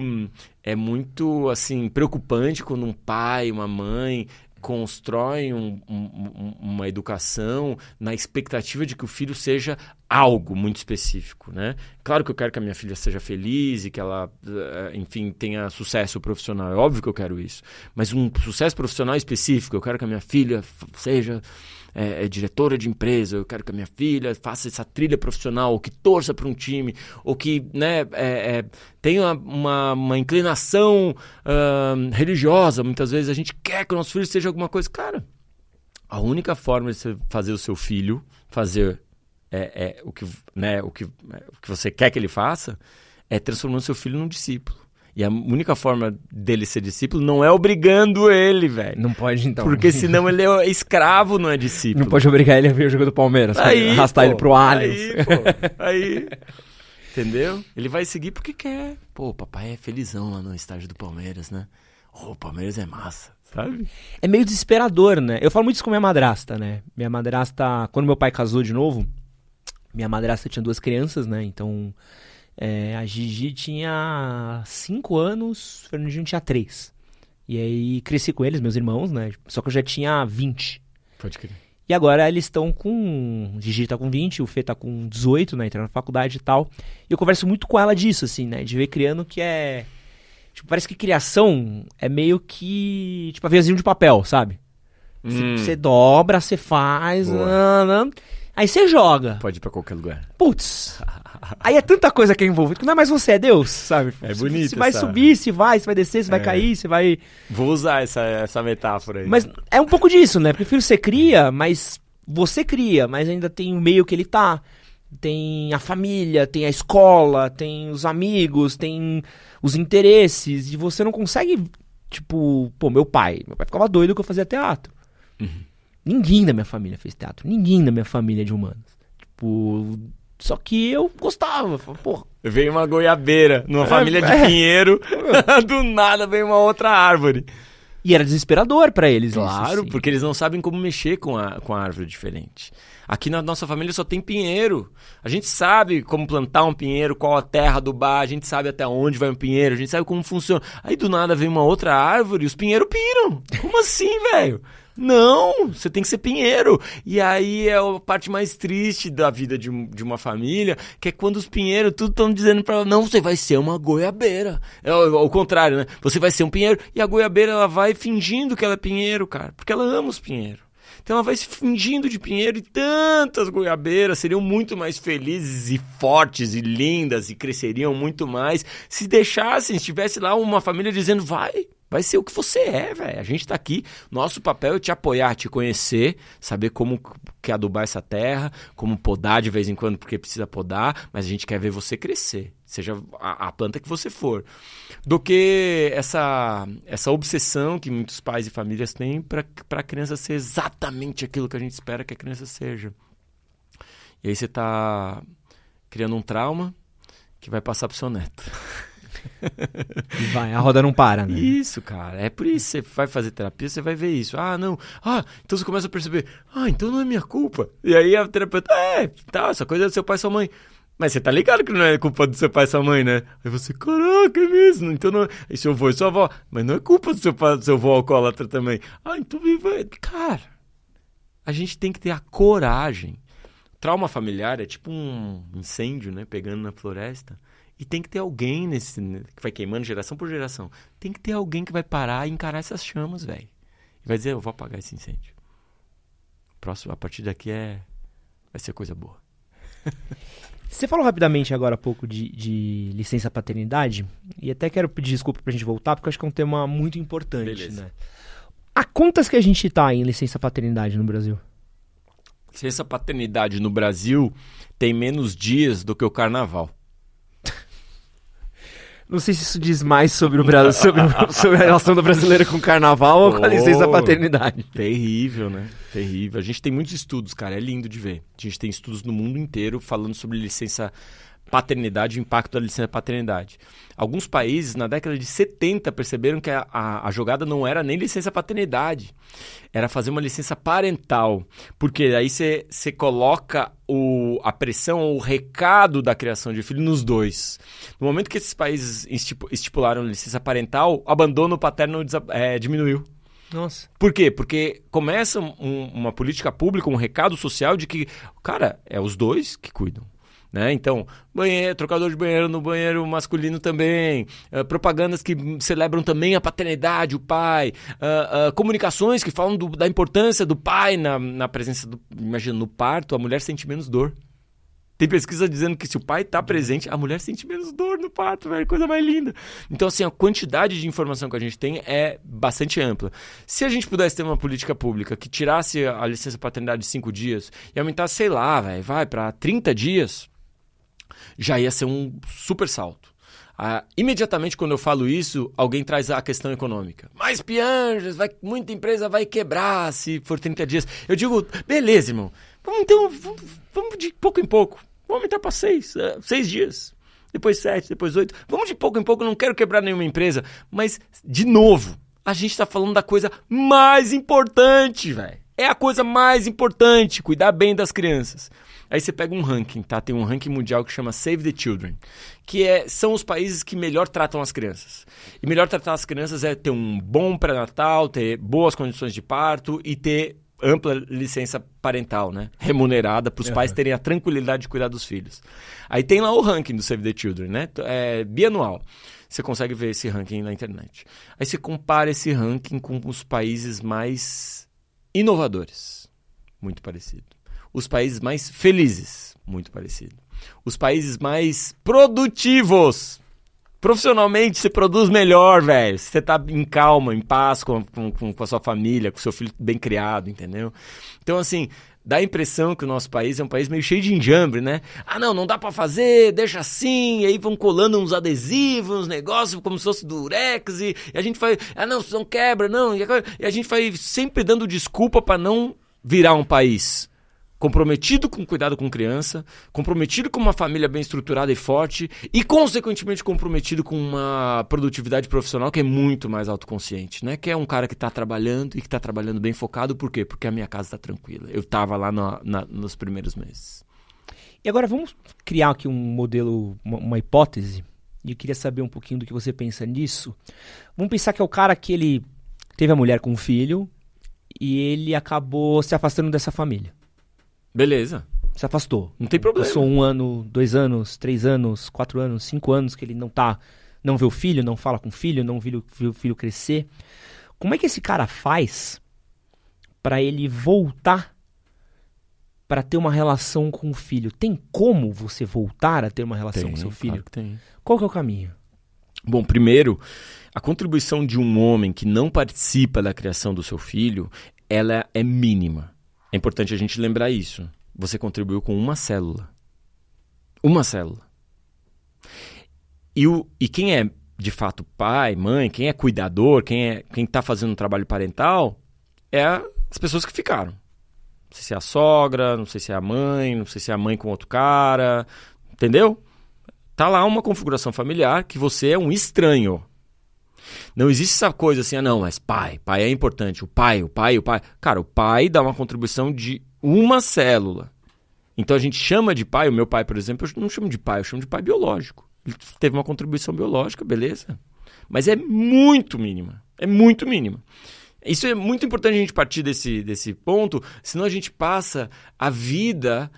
é muito assim, preocupante quando um pai, uma mãe... constroem um, um, uma educação na expectativa de que o filho seja algo muito específico, né? Claro que eu quero que a minha filha seja feliz e que ela, enfim, tenha sucesso profissional. É óbvio que eu quero isso. Mas um sucesso profissional específico, eu quero que a minha filha seja... É, é diretora de empresa, eu quero que a minha filha faça essa trilha profissional, ou que torça para um time, ou que né, é, é, tenha uma, uma inclinação uh, religiosa. Muitas vezes a gente quer que o nosso filho seja alguma coisa. Cara, a única forma de você fazer o seu filho fazer é, é, o, que, né, o, que, é, o que você quer que ele faça é transformando seu filho num discípulo. E a única forma dele ser discípulo não é obrigando ele, velho. Não pode, então. Porque senão ele é escravo, não é discípulo. Não pode obrigar ele a ver o jogo do Palmeiras. Aí, arrastar pô, ele pro Allianz. Aí, pô. Aí. Entendeu? Ele vai seguir porque quer. Pô, o papai é felizão lá no estádio do Palmeiras, né? Ô, oh, o Palmeiras é massa. sabe? É meio desesperador, né? Eu falo muito isso com minha madrasta, né? Minha madrasta, quando meu pai casou de novo, minha madrasta tinha duas crianças, né? Então, é, a Gigi tinha cinco anos, o Fernandinho tinha três. E aí, cresci com eles, meus irmãos, né? Só que eu já tinha vinte. Pode crer. E agora eles estão com... Gigi tá com vinte, o Fê tá com dezoito, né? Entrando na faculdade e tal. E eu converso muito com ela disso, assim, né? De ver criando que é... Tipo, parece que criação é meio que... Tipo, aviãozinho de papel, sabe? Você hum. dobra, você faz... Nanana, aí você joga. Pode ir pra qualquer lugar. Putz! Aí é tanta coisa que é envolvida, que não é mais você, é Deus, sabe? É bonito. Você vai subir, se vai, se vai descer, se vai cair, se vai... Vou usar essa, essa metáfora aí. Mas é um pouco disso, né? Porque filho, você cria, mas você cria, mas ainda tem o meio que ele tá. Tem a família, tem a escola, tem os amigos, tem os interesses. E você não consegue, tipo... Pô, meu pai. Meu pai ficava doido que eu fazia teatro. Uhum. Ninguém da minha família fez teatro. Ninguém da minha família é de humanas. Tipo... Só que eu gostava, porra. Veio uma goiabeira numa é, família de é. pinheiro, do nada veio uma outra árvore. E era desesperador pra eles. Claro, isso, porque eles não sabem como mexer com a, com a árvore diferente. Aqui na nossa família só tem pinheiro. A gente sabe como plantar um pinheiro, qual a terra do bar, a gente sabe até onde vai um pinheiro, a gente sabe como funciona. Aí do nada vem uma outra árvore e os pinheiros piram. Como assim, velho? Não, você tem que ser pinheiro. E aí é a parte mais triste da vida de, de uma família, que é quando os pinheiros tudo estão dizendo pra ela, não, você vai ser uma goiabeira. É o, ao contrário, né? Você vai ser um pinheiro. E a goiabeira, ela vai fingindo que ela é pinheiro, cara, porque ela ama os pinheiros. Então ela vai se fingindo de pinheiro e tantas goiabeiras seriam muito mais felizes e fortes e lindas e cresceriam muito mais se deixassem, se tivesse lá uma família dizendo, vai... Vai ser o que você é, velho. A gente tá aqui, nosso papel é te apoiar, te conhecer, saber como quer adubar essa terra, como podar de vez em quando, porque precisa podar, mas a gente quer ver você crescer, seja a, a planta que você for. Do que essa, essa obsessão que muitos pais e famílias têm para a criança ser exatamente aquilo que a gente espera que a criança seja. E aí você tá criando um trauma que vai passar pro seu neto. E vai, a roda não para, né? Isso, cara, é por isso, você vai fazer terapia, você vai ver isso. Ah, não, ah, então você começa a perceber, ah, então não é minha culpa. E aí a terapeuta, é, tá, essa coisa é do seu pai e sua mãe. Mas você tá ligado que não é culpa do seu pai e sua mãe, né? Aí você, caraca, é mesmo, então não é... E seu avô e sua avó, mas não é culpa do seu pai, do seu avô alcoólatra também. Ah, então vai, cara, a gente tem que ter a coragem. Trauma familiar é tipo um incêndio, né, pegando na floresta. E tem que ter alguém nesse, que vai queimando geração por geração. Tem que ter alguém que vai parar e encarar essas chamas, velho. E vai dizer, eu vou apagar esse incêndio. Próximo, a partir daqui é, vai ser coisa boa. Você falou rapidamente agora há pouco de, de licença paternidade. E até quero pedir desculpa pra gente voltar, porque eu acho que é um tema muito importante. Beleza. Né? Há quantas que a gente tá em licença paternidade no Brasil? Licença paternidade no Brasil tem menos dias do que o carnaval. Não sei se isso diz mais sobre, o Brasil, sobre, sobre a relação do brasileiro com o carnaval ou oh, com a licença paternidade. Terrível, né? Terrível. A gente tem muitos estudos, cara. É lindo de ver. A gente tem estudos no mundo inteiro falando sobre licença paternidade e o impacto da licença paternidade. Alguns países, na década de setenta, perceberam que a, a, a jogada não era nem licença paternidade. Era fazer uma licença parental. Porque aí você coloca... O, a pressão ou o recado da criação de filho nos dois. No momento que esses países estipularam licença parental, o abandono paterno é, diminuiu. Nossa. Por quê? Porque começa um, uma política pública, um recado social de que, cara, é os dois que cuidam. Né? Então, banheiro, trocador de banheiro no banheiro masculino também, uh, propagandas que celebram também a paternidade, o pai, uh, uh, comunicações que falam do, da importância do pai na, na presença do... Imagina, no parto, a mulher sente menos dor. Tem pesquisa dizendo que se o pai está presente, a mulher sente menos dor no parto, velho, coisa mais linda. Então, assim, a quantidade de informação que a gente tem é bastante ampla. Se a gente pudesse ter uma política pública que tirasse a licença paternidade de cinco dias e aumentasse, sei lá, velho, vai para trinta dias... já ia ser um super salto. Ah, imediatamente quando eu falo isso, alguém traz a questão econômica. Mas Piangers, vai, muita empresa vai quebrar se for trinta dias. Eu digo, beleza, irmão. Vamos, então, vamos, vamos de pouco em pouco. Vamos aumentar para seis, seis dias. Depois sete, depois oito. Vamos de pouco em pouco, não quero quebrar nenhuma empresa. Mas, de novo, a gente tá falando da coisa mais importante, velho. É a coisa mais importante, cuidar bem das crianças. Aí você pega um ranking, tá? Tem um ranking mundial que chama Save the Children, que é, são os países que melhor tratam as crianças. E melhor tratar as crianças é ter um bom pré-natal, ter boas condições de parto e ter ampla licença parental, né? Remunerada, para os uhum. pais terem a tranquilidade de cuidar dos filhos. Aí tem lá o ranking do Save the Children, né? É bianual. Você consegue ver esse ranking na internet. Aí você compara esse ranking com os países mais inovadores. Muito parecido. Os países mais felizes. Muito parecido. Os países mais produtivos. Profissionalmente, você produz melhor, velho. Você tá em calma, em paz com, com, com a sua família, com o seu filho bem criado, entendeu? Então, assim, dá a impressão que o nosso país é um país meio cheio de enjambre, né? Ah, não, não dá pra fazer, deixa assim, e aí vão colando uns adesivos, uns negócios, como se fosse durex, e, e a gente vai... Ah, não, não quebra, não. E a gente vai sempre dando desculpa pra não virar um país comprometido com cuidado com criança, comprometido com uma família bem estruturada e forte e, consequentemente, comprometido com uma produtividade profissional que é muito mais autoconsciente, né? Que é um cara que está trabalhando e que está trabalhando bem focado. Por quê? Porque a minha casa está tranquila. Eu estava lá no, na, nos primeiros meses. E agora vamos criar aqui um modelo, uma, uma hipótese, e eu queria saber um pouquinho do que você pensa nisso. Vamos pensar que é o cara que ele teve a mulher com um filho e ele acabou se afastando dessa família. Beleza. Se afastou. Não tem problema. Passou um ano, dois anos, três anos, quatro anos, cinco anos que ele não tá... Não vê o filho, não fala com o filho, não vê o filho crescer. Como é que esse cara faz pra ele voltar pra ter uma relação com o filho? Tem como você voltar a ter uma relação tem, com seu filho? Claro que tem. Qual que é o caminho? Bom, primeiro, a contribuição de um homem que não participa da criação do seu filho, ela é mínima. É importante a gente lembrar isso. Você contribuiu com uma célula. Uma célula. E, o, e quem é, de fato, pai, mãe, quem é cuidador, quem é, quem está fazendo um trabalho parental, é as pessoas que ficaram. Não sei se é a sogra, não sei se é a mãe, não sei se é a mãe com outro cara. Entendeu? Tá lá uma configuração familiar que você é um estranho. Não existe essa coisa assim, ah não, mas pai, pai é importante, o pai, o pai, o pai. Cara, o pai dá uma contribuição de uma célula. Então a gente chama de pai, o meu pai, por exemplo, eu não chamo de pai, eu chamo de pai biológico. Ele teve uma contribuição biológica, beleza? Mas é muito mínima, é muito mínima. Isso é muito importante a gente partir desse, desse ponto, senão a gente passa a vida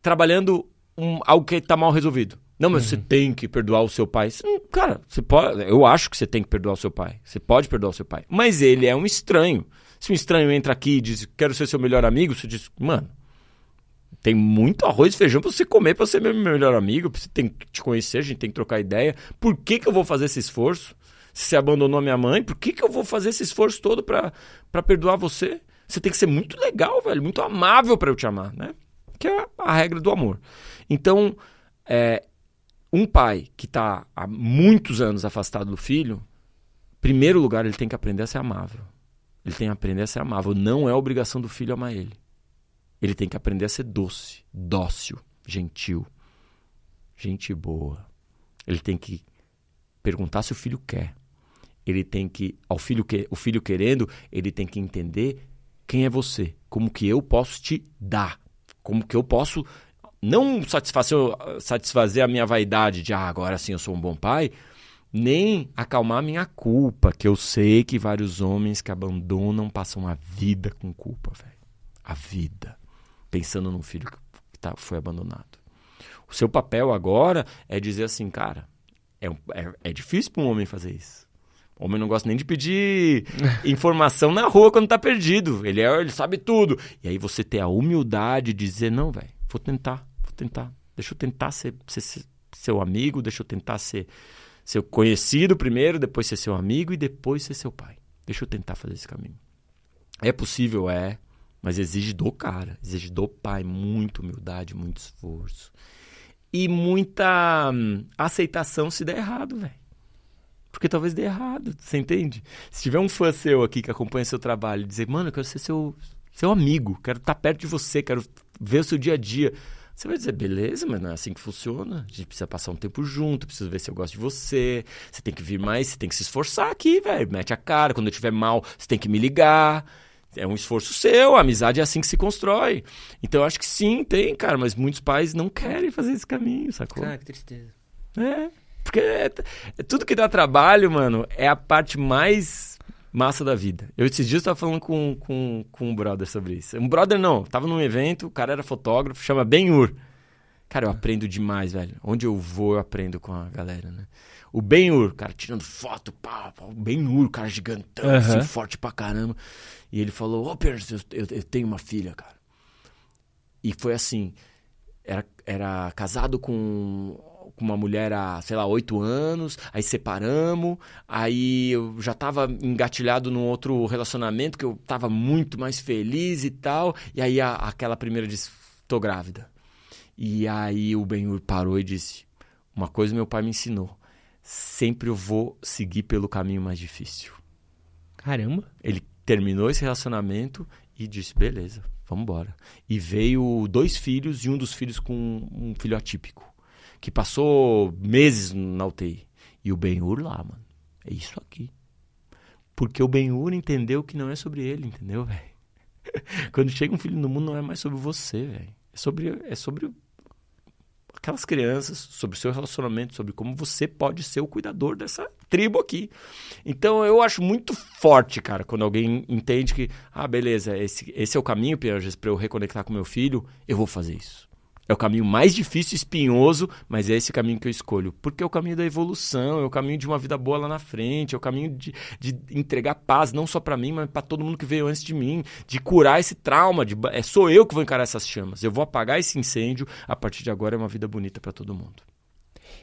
trabalhando um, algo que está mal resolvido. Não, mas uhum. você tem que perdoar o seu pai. Você não, cara, você pode, eu acho que você tem que perdoar o seu pai. Você pode perdoar o seu pai. Mas ele é um estranho. Se um estranho entra aqui e diz, quero ser seu melhor amigo, você diz, mano, tem muito arroz e feijão pra você comer, pra você ser meu melhor amigo, pra você tem que te conhecer, a gente tem que trocar ideia. Por que que eu vou fazer esse esforço? Se você abandonou a minha mãe, por que que eu vou fazer esse esforço todo pra, pra perdoar você? Você tem que ser muito legal, velho, muito amável pra eu te amar, né? Que é a regra do amor. Então, é... Um pai que está há muitos anos afastado do filho, em primeiro lugar, ele tem que aprender a ser amável. Ele tem que aprender a ser amável. Não é obrigação do filho amar ele. Ele tem que aprender a ser doce, dócil, gentil, gente boa. Ele tem que perguntar se o filho quer. Ele tem que, ao filho que, o filho querendo, ele tem que entender quem é você, como que eu posso te dar, como que eu posso... Não satisfazer, satisfazer a minha vaidade de, ah, agora sim eu sou um bom pai, nem acalmar a minha culpa, que eu sei que vários homens que abandonam passam a vida com culpa, velho. A vida. Pensando num filho que tá, foi abandonado. O seu papel agora é dizer assim, cara, é, é, é difícil para um homem fazer isso. O homem não gosta nem de pedir informação na rua quando tá perdido. Ele, é, ele sabe tudo. E aí você ter a humildade de dizer, não, velho, vou tentar. tentar, deixa eu tentar ser, ser, ser seu amigo, deixa eu tentar ser seu conhecido primeiro, depois ser seu amigo e depois ser seu pai. Deixa eu tentar fazer esse caminho. É possível, é, mas exige do cara, exige do pai muita humildade, muito esforço e muita hum, aceitação se der errado, velho. Porque talvez dê errado, você entende? Se tiver um fã seu aqui que acompanha seu trabalho e dizer, mano, eu quero ser seu, seu amigo, quero estar perto de você, quero ver o seu dia a dia. Você vai dizer, beleza, mas não é assim que funciona. A gente precisa passar um tempo junto, preciso ver se eu gosto de você. Você tem que vir mais, você tem que se esforçar aqui, velho. Mete a cara, quando eu estiver mal, você tem que me ligar. É um esforço seu, a amizade é assim que se constrói. Então eu acho que sim, tem, cara, mas muitos pais não querem fazer esse caminho, sacou? Ah, que tristeza. É, porque é, é tudo que dá trabalho, mano, é a parte mais massa da vida. Eu esses dias tava falando com, com, com um brother sobre isso. Um brother não, tava num evento, o cara era fotógrafo, chama Ben Hur. Cara, eu aprendo demais, velho. Onde eu vou, eu aprendo com a galera, né? O Ben Hur, cara, tirando foto, pá, pá, o Ben Hur, cara gigantão, uhum. assim, forte pra caramba. E ele falou, ô, oh, Pierce, eu, eu, eu tenho uma filha, cara. E foi assim, era, era casado com... com uma mulher há, sei lá, oito anos, aí separamos, aí eu já tava engatilhado num outro relacionamento que eu tava muito mais feliz e tal, e aí a, aquela primeira disse, tô grávida. E aí o Ben Hur parou e disse, uma coisa meu pai me ensinou, sempre eu vou seguir pelo caminho mais difícil. Caramba! Ele terminou esse relacionamento e disse, beleza, vamos embora. E veio dois filhos e um dos filhos com um filho atípico. Que passou meses na U T I. E o Ben Hur lá, mano. É isso aqui. Porque o Ben Hur entendeu que não é sobre ele, entendeu, velho? Quando chega um filho no mundo, não é mais sobre você, velho. É sobre, é sobre aquelas crianças, sobre o seu relacionamento, sobre como você pode ser o cuidador dessa tribo aqui. Então, eu acho muito forte, cara, quando alguém entende que, ah, beleza, esse, esse é o caminho, Piangers, pra eu reconectar com meu filho, eu vou fazer isso. É o caminho mais difícil, espinhoso, mas é esse caminho que eu escolho. Porque é o caminho da evolução, é o caminho de uma vida boa lá na frente, é o caminho de, de entregar paz, não só pra mim, mas pra todo mundo que veio antes de mim, de curar esse trauma. De, é, sou eu que vou encarar essas chamas. Eu vou apagar esse incêndio. A partir de agora é uma vida bonita pra todo mundo.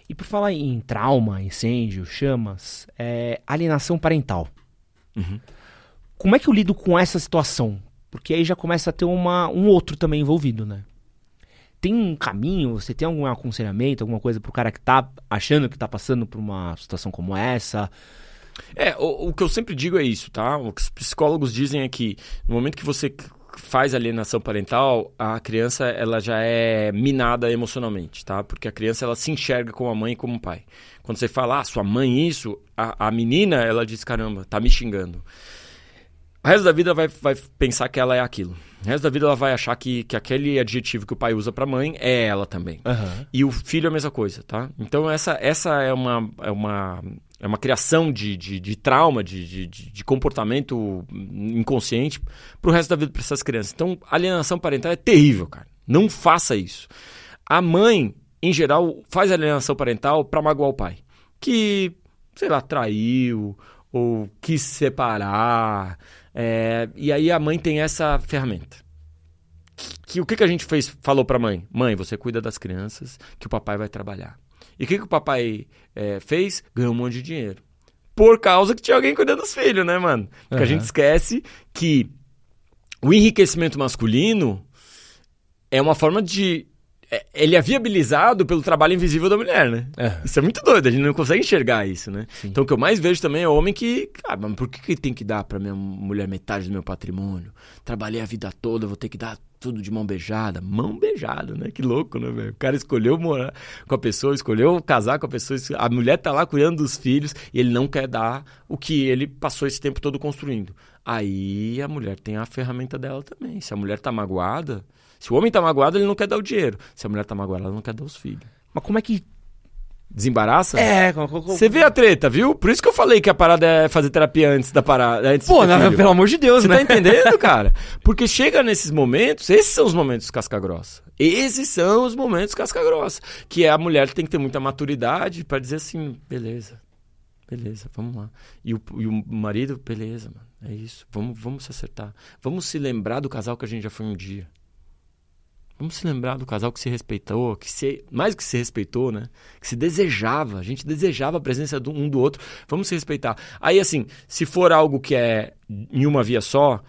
E por falar em trauma, incêndio, chamas, é alienação parental. Uhum. Como é que eu lido com essa situação? Porque aí já começa a ter uma, um outro também envolvido, né? Tem um caminho, você tem algum aconselhamento, alguma coisa pro cara que tá achando que tá passando por uma situação como essa? É, o, o que eu sempre digo é isso, tá? O que os psicólogos dizem é que no momento que você faz alienação parental, a criança ela já é minada emocionalmente, tá? Porque a criança ela se enxerga como a mãe e como o pai. Quando você fala, ah, sua mãe isso, a, a menina, ela diz, caramba, tá me xingando. O resto da vida ela vai, vai pensar que ela é aquilo. O resto da vida ela vai achar que, que aquele adjetivo que o pai usa pra mãe é ela também. Uhum. E o filho é a mesma coisa, tá? Então essa, essa é, uma, é, uma, é uma criação de, de, de trauma, de, de, de comportamento inconsciente pro resto da vida pra essas crianças. Então alienação parental é terrível, cara. Não faça isso. A mãe, em geral, faz alienação parental pra magoar o pai. Que, sei lá, traiu ou quis separar... É, e aí a mãe tem essa ferramenta. Que, que, o que, que a gente fez, falou pra mãe? Mãe, você cuida das crianças, que o papai vai trabalhar. E o que, que o papai é, fez? Ganhou um monte de dinheiro. Por causa que tinha alguém cuidando dos filhos, né, mano? Porque uhum. a gente esquece que o enriquecimento masculino é uma forma de... Ele é viabilizado pelo trabalho invisível da mulher, né? É. Isso é muito doido, a gente não consegue enxergar isso, né? Sim. Então o que eu mais vejo também é o homem que... Ah, mas por que, que tem que dar pra minha mulher metade do meu patrimônio? Trabalhei a vida toda, vou ter que dar tudo de mão beijada. Mão beijada, né? Que louco, né, velho? O cara escolheu morar com a pessoa, escolheu casar com a pessoa, a mulher tá lá cuidando dos filhos e ele não quer dar o que ele passou esse tempo todo construindo. Aí a mulher tem a ferramenta dela também. Se a mulher tá magoada... Se o homem tá magoado, ele não quer dar o dinheiro. Se a mulher tá magoada, ela não quer dar os filhos. Mas como é que... Desembaraça? É. Você vê a treta, viu? Por isso que eu falei que a parada é fazer terapia antes da parada. Antes Pô, não, pelo amor de Deus, Cê né? Você tá entendendo, cara? Porque chega nesses momentos, esses são os momentos casca-grossa. Esses são os momentos casca-grossa. Que é a mulher que tem que ter muita maturidade pra dizer assim, beleza, beleza, vamos lá. E o, e o marido, beleza, mano, é isso. Vamos, vamos se acertar. Vamos se lembrar do casal que a gente já foi um dia. Vamos se lembrar do casal que se respeitou, que se, mais que se respeitou, né? Que se desejava, a gente desejava a presença de um do outro. Vamos se respeitar. Aí, assim, se for algo que é em uma via só,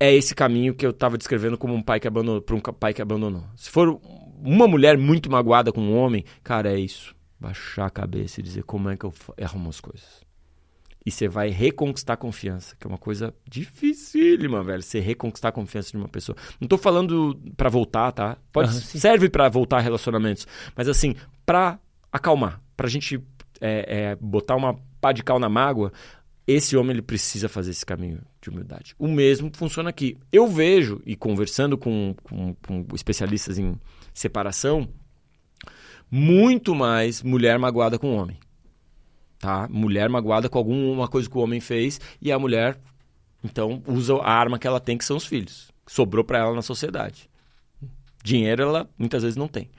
é esse caminho que eu estava descrevendo como um pai que abandonou, para um pai que abandonou. Se for uma mulher muito magoada com um homem, cara, é isso. Baixar a cabeça e dizer como é que eu arrumo as coisas. E você vai reconquistar a confiança, que é uma coisa dificílima, velho. Você reconquistar a confiança de uma pessoa. Não tô falando pra voltar, tá? Pode, uhum, serve pra voltar relacionamentos. Mas assim, pra acalmar, pra gente é, é, botar uma pá de cal na mágoa, esse homem ele precisa fazer esse caminho de humildade. O mesmo funciona aqui. Eu vejo, e conversando com, com, com especialistas em separação, muito mais mulher magoada com homem. Tá? Mulher magoada com alguma coisa que o homem fez e a mulher, então, usa a arma que ela tem, que são os filhos. Sobrou para ela na sociedade. Dinheiro ela muitas vezes não tem.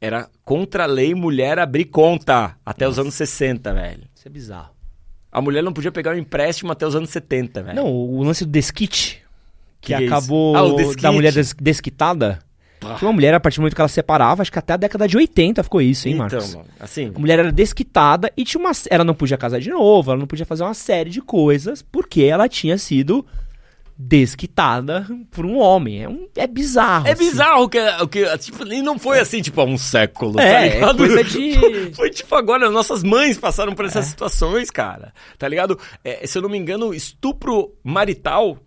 Era contra a lei mulher abrir conta até Nossa. Os anos sessenta, velho. Isso é bizarro. A mulher não podia pegar um empréstimo até os anos setenta, velho. Não, o lance do desquite, que, que acabou é ah, o desquite. Da mulher des- desquitada... Porque uma mulher, a partir do momento que ela se separava, acho que até a década de oitenta ficou isso, hein, Marcos? Então, assim... A mulher era desquitada e tinha uma... ela não podia casar de novo, ela não podia fazer uma série de coisas, porque ela tinha sido desquitada por um homem. É, um... é bizarro. É assim. Bizarro que... que tipo, e não foi assim, tipo, há um século, é, tá ligado? É, coisa de... Foi tipo agora, nossas mães passaram por essas é. situações, cara. Tá ligado? É, se eu não me engano, estupro marital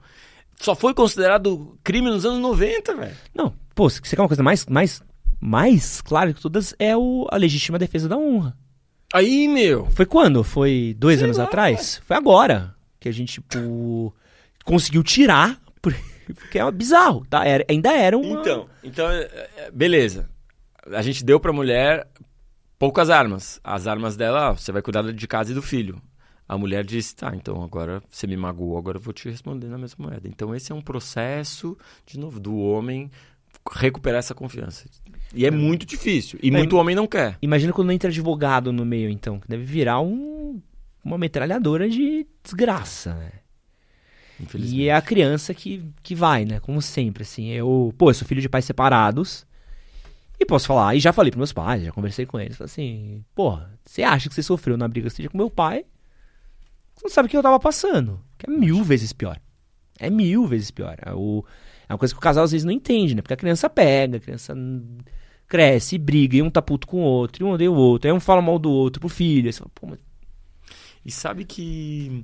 só foi considerado crime nos anos noventa, velho. Não. Pô, você quer uma coisa mais, mais, mais clara que todas? É o, a legítima defesa da honra. Aí, meu... Foi quando? Foi dois Sei anos lá, atrás? Cara. Foi agora que a gente, tipo, conseguiu tirar, porque é bizarro, tá? Era, ainda era uma... Então, então, beleza. A gente deu pra mulher poucas armas. As armas dela, ó, você vai cuidar de casa e do filho. A mulher disse, tá, então agora você me magoou, agora eu vou te responder na mesma moeda. Então esse é um processo, de novo, do homem... recuperar essa confiança. E é, é. muito difícil. E é. muito homem não quer. Imagina quando entra advogado no meio, então. Que deve virar um, uma metralhadora de desgraça, né? Infelizmente. E é a criança que, que vai, né? Como sempre, assim. Eu, pô, eu sou filho de pais separados. E posso falar. E já falei pros meus pais, já conversei com eles. Falei assim, pô, você acha que você sofreu na briga que você tinha com meu pai? Você não sabe o que eu tava passando. Que é mil vezes pior. É mil vezes pior. É o... É uma coisa que o casal às vezes não entende, né? Porque a criança pega, a criança cresce, briga, e um tá puto com o outro, e um odeia o outro, aí um fala mal do outro pro filho, aí você fala, pô, mas... E sabe que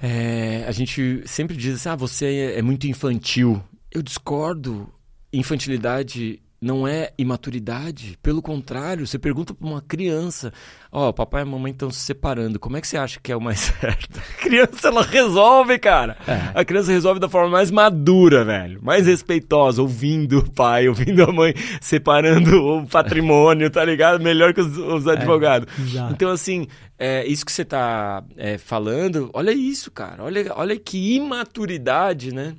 é, a gente sempre diz assim, ah, você é muito infantil. Eu discordo, infantilidade não é imaturidade, pelo contrário, você pergunta pra uma criança, ó, oh, papai e mamãe estão se separando, como é que você acha que é o mais certo? A criança, ela resolve, cara. É. A criança resolve da forma mais madura, velho, mais respeitosa, ouvindo o pai, ouvindo a mãe, separando o patrimônio, tá ligado? Melhor que os, os advogados. É, então, assim, é, isso que você tá é, falando, olha isso, cara, olha, olha que imaturidade, né?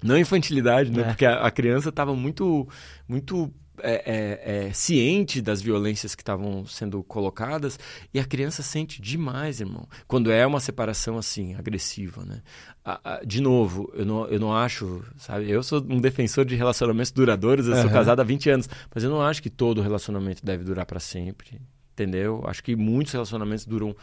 Não infantilidade, né? É. Porque a, a criança estava muito, muito é, é, é, ciente das violências que estavam sendo colocadas. E a criança sente demais, irmão. Quando é uma separação assim, agressiva, né? A, a, de novo, eu não, eu não acho... sabe? Eu sou um defensor de relacionamentos duradouros. Eu uhum. sou casado há vinte anos. Mas eu não acho que todo relacionamento deve durar para sempre. Entendeu? Acho que muitos relacionamentos duram...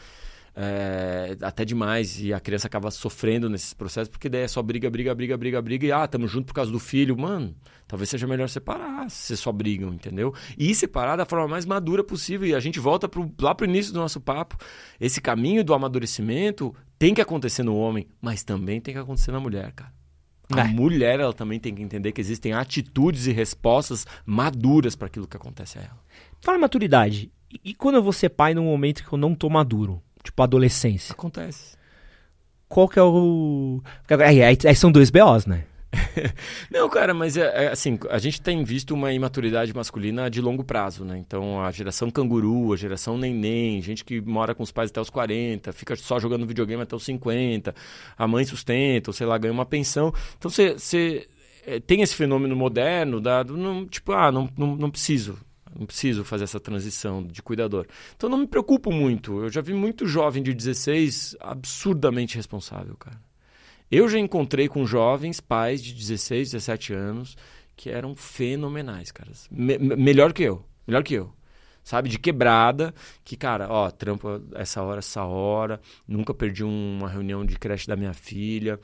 É, até demais, e a criança acaba sofrendo nesses processos, porque daí é só briga, briga, briga, briga, briga, e ah, tamo junto por causa do filho, mano, talvez seja melhor separar, se só brigam, entendeu? E separar da forma mais madura possível, e a gente volta pro, lá pro início do nosso papo, esse caminho do amadurecimento tem que acontecer no homem, mas também tem que acontecer na mulher, cara. A é. mulher, ela também tem que entender que existem atitudes e respostas maduras para aquilo que acontece a ela. Fala maturidade, e quando eu vou ser pai num momento que eu não tô maduro? Tipo, adolescência. Acontece. Qual que é o... Aí, aí, aí são dois B Os, né? Não, cara, mas é, é, assim, a gente tem visto uma imaturidade masculina de longo prazo, né? Então, a geração canguru, a geração neném, gente que mora com os pais até os quarenta, fica só jogando videogame até os cinquenta, a mãe sustenta, ou sei lá, ganha uma pensão. Então, você é, tem esse fenômeno moderno, dado, não, tipo, ah, não, não, não preciso... Não preciso fazer essa transição de cuidador. Então, não me preocupo muito. Eu já vi muito jovem de dezesseis absurdamente responsável, cara. Eu já encontrei com jovens, pais de dezesseis, dezessete anos, que eram fenomenais, cara. Me- melhor que eu. Melhor que eu. Sabe? De quebrada. Que, cara, ó, trampa essa hora, essa hora. Nunca perdi uma reunião de creche da minha filha.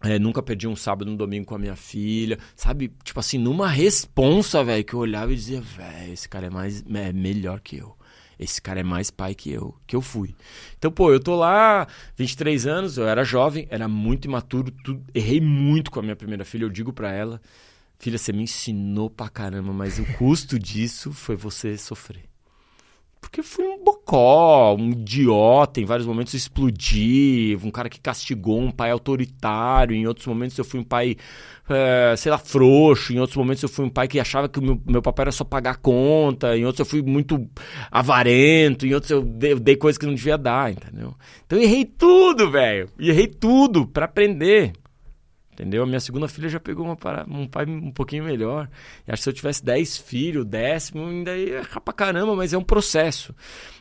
É, nunca perdi um sábado, um domingo com a minha filha, sabe? Tipo assim, numa responsa, velho, que eu olhava e dizia, velho, esse cara é mais é melhor que eu. esse cara é mais pai que eu, que eu fui. Então, pô, eu tô lá, vinte e três anos, eu era jovem, era muito imaturo, tudo, errei muito com a minha primeira filha, eu digo pra ela, filha, você me ensinou pra caramba, mas o custo disso foi você sofrer. Porque eu fui um bocó, um idiota, em vários momentos eu explodi, um cara que castigou, um pai autoritário, em outros momentos eu fui um pai, é, sei lá, frouxo, em outros momentos eu fui um pai que achava que o meu, meu papel era só pagar a conta, em outros eu fui muito avarento, em outros eu dei, eu dei coisas que não devia dar, entendeu? Então eu errei tudo, velho, errei tudo pra aprender, entendeu? A minha segunda filha já pegou uma parada, um pai um pouquinho melhor. E acho que se eu tivesse dez filhos, décimo, ainda ia errar pra caramba, mas é um processo.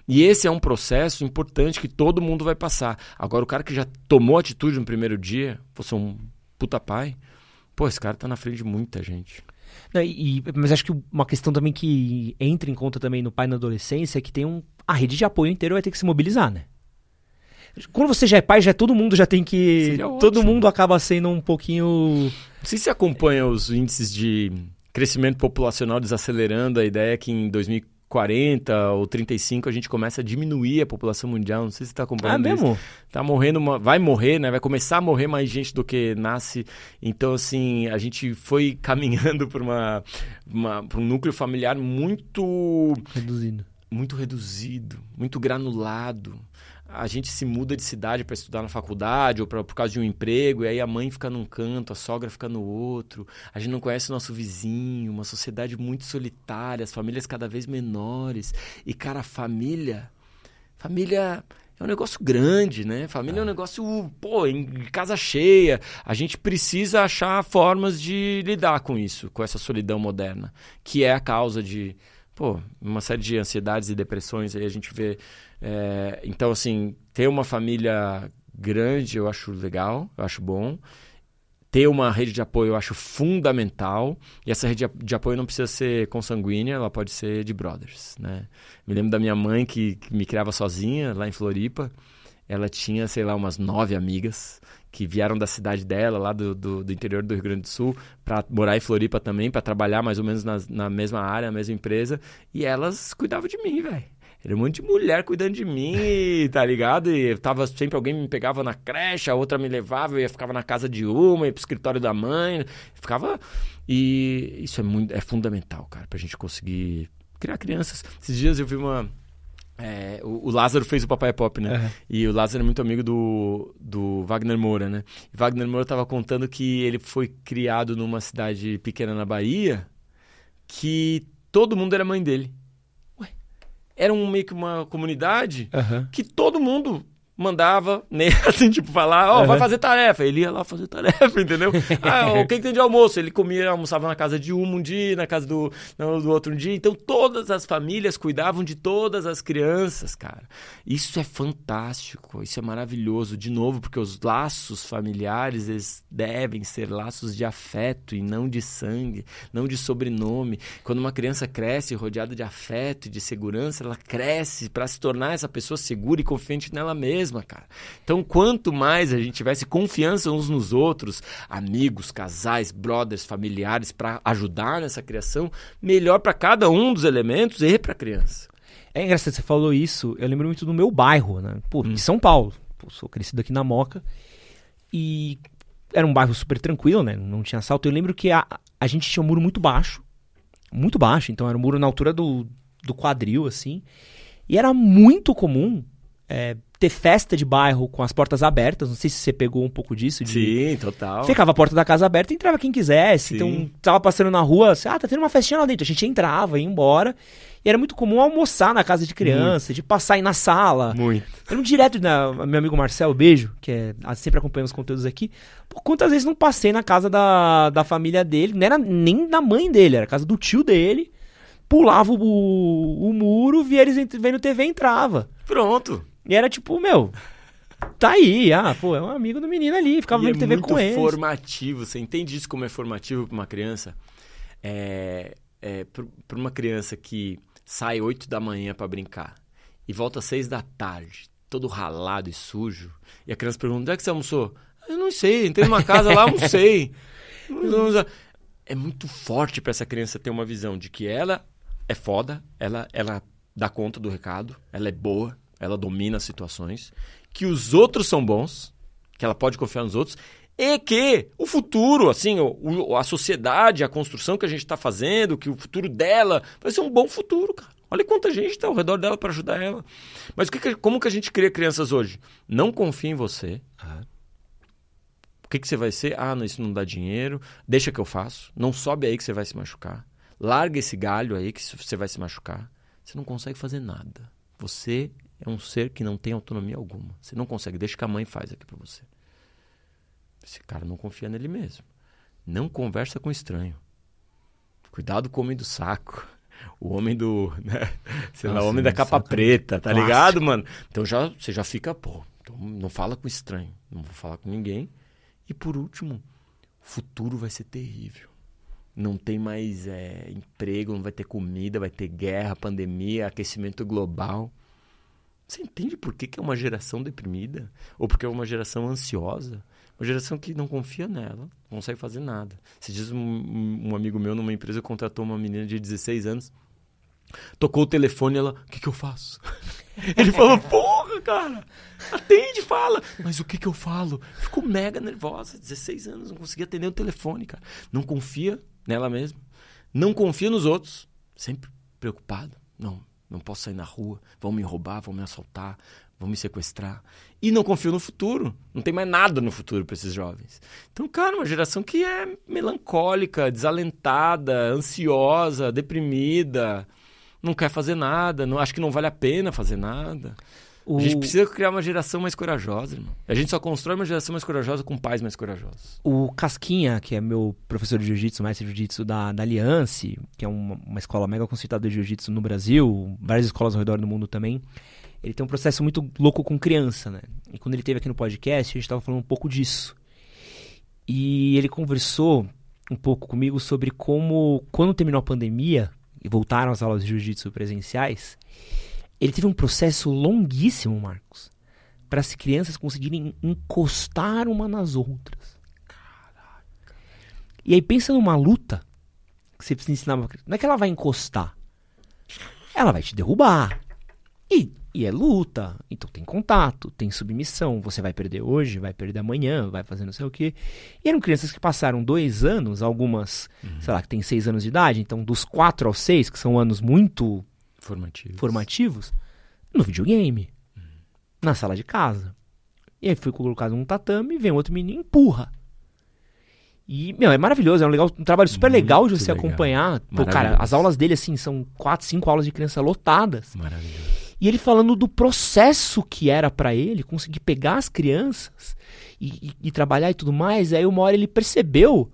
E esse é um processo importante que todo mundo vai passar. Agora, o cara que já tomou atitude no primeiro dia, você é um puta pai, pô, esse cara tá na frente de muita gente. Não, e, mas acho que uma questão também que entra em conta também no pai na adolescência é que tem um... a rede de apoio inteira vai ter que se mobilizar, né? Quando você já é pai, já todo mundo já tem que... Todo mundo acaba sendo um pouquinho... Não sei se você acompanha os índices de crescimento populacional desacelerando. A ideia é que em dois mil e quarenta ou trinta e cinco a gente começa a diminuir a população mundial. Não sei se você está acompanhando ah, isso. Mesmo? Tá morrendo uma... Vai morrer, né? Vai começar a morrer mais gente do que nasce. Então, assim, a gente foi caminhando para uma, uma, um núcleo familiar muito... Reduzido. Muito reduzido, muito granulado. A gente se muda de cidade para estudar na faculdade ou pra, por causa de um emprego, e aí a mãe fica num canto, a sogra fica no outro. A gente não conhece o nosso vizinho, uma sociedade muito solitária, as famílias cada vez menores. E, cara, família... Família é um negócio grande, né? Família é, é um negócio, pô, em casa cheia. A gente precisa achar formas de lidar com isso, com essa solidão moderna, que é a causa de... Pô, uma série de ansiedades e depressões aí a gente vê. É, então, assim, ter uma família grande eu acho legal, eu acho bom. Ter uma rede de apoio eu acho fundamental. E essa rede de apoio não precisa ser consanguínea, ela pode ser de brothers, né? Me lembro da minha mãe que, que me criava sozinha lá em Floripa. Ela tinha, sei lá, umas nove amigas que vieram da cidade dela, lá do, do, do interior do Rio Grande do Sul, para morar em Floripa também, para trabalhar mais ou menos na, na mesma área, na mesma empresa. E elas cuidavam de mim, velho. Era um monte de mulher cuidando de mim, tá ligado? E eu tava sempre, alguém me pegava na creche, a outra me levava, eu ia, ficava na casa de uma, ia pro escritório da mãe, ficava... E isso é, muito, é fundamental, cara, pra gente conseguir criar crianças. Esses dias eu vi uma... É, o, o Lázaro fez o Papai é Pop, né? Uhum. E o Lázaro é muito amigo do, do Wagner Moura, né? E Wagner Moura tava contando que ele foi criado numa cidade pequena na Bahia, que todo mundo era mãe dele. Ué? Era um, meio que uma comunidade uhum. que todo mundo mandava, né? Assim, tipo, falar, ó, oh, uhum. vai fazer tarefa. Ele ia lá fazer tarefa, entendeu? Ah, o que tem de almoço? Ele comia, almoçava na casa de um um dia, na casa do, do outro um dia. Então, todas as famílias cuidavam de todas as crianças, cara. Isso é fantástico, isso é maravilhoso. De novo, porque os laços familiares, eles devem ser laços de afeto e não de sangue, não de sobrenome. Quando uma criança cresce rodeada de afeto e de segurança, ela cresce para se tornar essa pessoa segura e confiante nela mesma. Cara. Então, quanto mais a gente tivesse confiança uns nos outros, amigos, casais, brothers, familiares, para ajudar nessa criação, melhor para cada um dos elementos e para a criança. É engraçado, você falou isso, eu lembro muito do meu bairro, né? Pô, hum. em São Paulo. Pô, sou crescido aqui na Moca e era um bairro super tranquilo, né? Não tinha assalto. Eu lembro que a, a gente tinha um muro muito baixo, muito baixo, então era um muro na altura do, do quadril, assim, e era muito comum... É, ter festa de bairro com as portas abertas, não sei se você pegou um pouco disso. De... Sim, total. Ficava a porta da casa aberta e entrava quem quisesse. Sim. Então, tava passando na rua, assim, ah, tá tendo uma festinha lá dentro. A gente entrava, ia embora. E era muito comum almoçar na casa de criança, muito. De passar aí na sala. Muito. Era um direto, né, meu amigo Marcel, beijo, que é, sempre acompanha os conteúdos aqui. Pô, quantas vezes não passei na casa da, da família dele, não era nem da mãe dele, era a casa do tio dele. Pulava o, o muro, via eles vendo T V e entrava. Pronto. E era tipo, meu, tá aí, ah, pô, é um amigo do menino ali, ficava vendo T V com ele. É muito formativo, você entende isso como é formativo pra uma criança? É, é, pra uma criança que sai oito da manhã pra brincar e volta às seis da tarde, todo ralado e sujo, e a criança pergunta, onde é que você almoçou? Eu não sei, entrei numa casa lá, almocei. É muito forte pra essa criança ter uma visão de que ela é foda, ela... ela dá conta do recado, ela é boa, ela domina as situações, que os outros são bons, que ela pode confiar nos outros, e que o futuro, assim, o, a sociedade, a construção que a gente está fazendo, que o futuro dela vai ser um bom futuro, cara. Olha quanta gente está ao redor dela para ajudar ela. Mas o que que, como que a gente cria crianças hoje? Não confia em você. Ah. O que que você vai ser? Ah, isso não dá dinheiro. Deixa que eu faço. Não sobe aí que você vai se machucar. Larga esse galho aí que você vai se machucar. Você não consegue fazer nada. Você é um ser que não tem autonomia alguma. Você não consegue. Deixa que a mãe faz aqui para você. Esse cara não confia nele mesmo. Não conversa com estranho. Cuidado com o homem do saco. O homem do... Né? Sei lá, o homem da capa preta, tá ligado, mano? Então já, você já fica, pô, então não fala com estranho. Não vou falar com ninguém. E por último, o futuro vai ser terrível. Não tem mais é, emprego, não vai ter comida, vai ter guerra, pandemia, aquecimento global. Você entende por que que é uma geração deprimida? Ou porque é uma geração ansiosa? Uma geração que não confia nela, não consegue fazer nada. Se diz um, um amigo meu numa empresa, contratou uma menina de dezesseis anos, tocou o telefone e ela, o que que eu faço? Ele falou, porra, cara, atende, fala. Mas o que que eu falo? Ficou mega nervosa, dezesseis anos, não conseguia atender o telefone, cara. Não confia nela mesma, não confia nos outros, sempre preocupado. Não, não posso sair na rua, vão me roubar, vão me assaltar, vão me sequestrar. E não confio no futuro, não tem mais nada no futuro para esses jovens. Então, cara, uma geração que é melancólica, desalentada, ansiosa, deprimida... Não quer fazer nada, não, acho que não vale a pena fazer nada. O... A gente precisa criar uma geração mais corajosa, irmão. A gente só constrói uma geração mais corajosa com pais mais corajosos. O Casquinha, que é meu professor de jiu-jitsu, mestre de jiu-jitsu da, da Aliança, que é uma, uma escola mega conceituada de jiu-jitsu no Brasil, várias escolas ao redor do mundo também, ele tem um processo muito louco com criança, né? E quando ele esteve aqui no podcast, a gente estava falando um pouco disso. E ele conversou um pouco comigo sobre como, quando terminou a pandemia... e voltaram às aulas de jiu-jitsu presenciais, ele teve um processo longuíssimo, Marcos, para as crianças conseguirem encostar uma nas outras. Caraca. E aí pensa numa luta que você precisa ensinar uma criança. Não é que ela vai encostar. Ela vai te derrubar. E, e é luta. Então tem contato, tem submissão. Você vai perder hoje, vai perder amanhã, vai fazer não sei o quê. E eram crianças que passaram dois anos, algumas, uhum. sei lá, que tem seis anos de idade. Então dos quatro aos seis, que são anos muito formativos, formativos no videogame, uhum. na sala de casa. E aí foi colocado um tatame, vem outro menino e empurra. E, meu, é maravilhoso, é um, legal, um trabalho super muito legal de você legal. acompanhar. Pô, cara, as aulas dele, assim, são quatro, cinco aulas de criança lotadas. Maravilhoso. E ele falando do processo que era pra ele conseguir pegar as crianças e, e, e trabalhar e tudo mais. Aí uma hora ele percebeu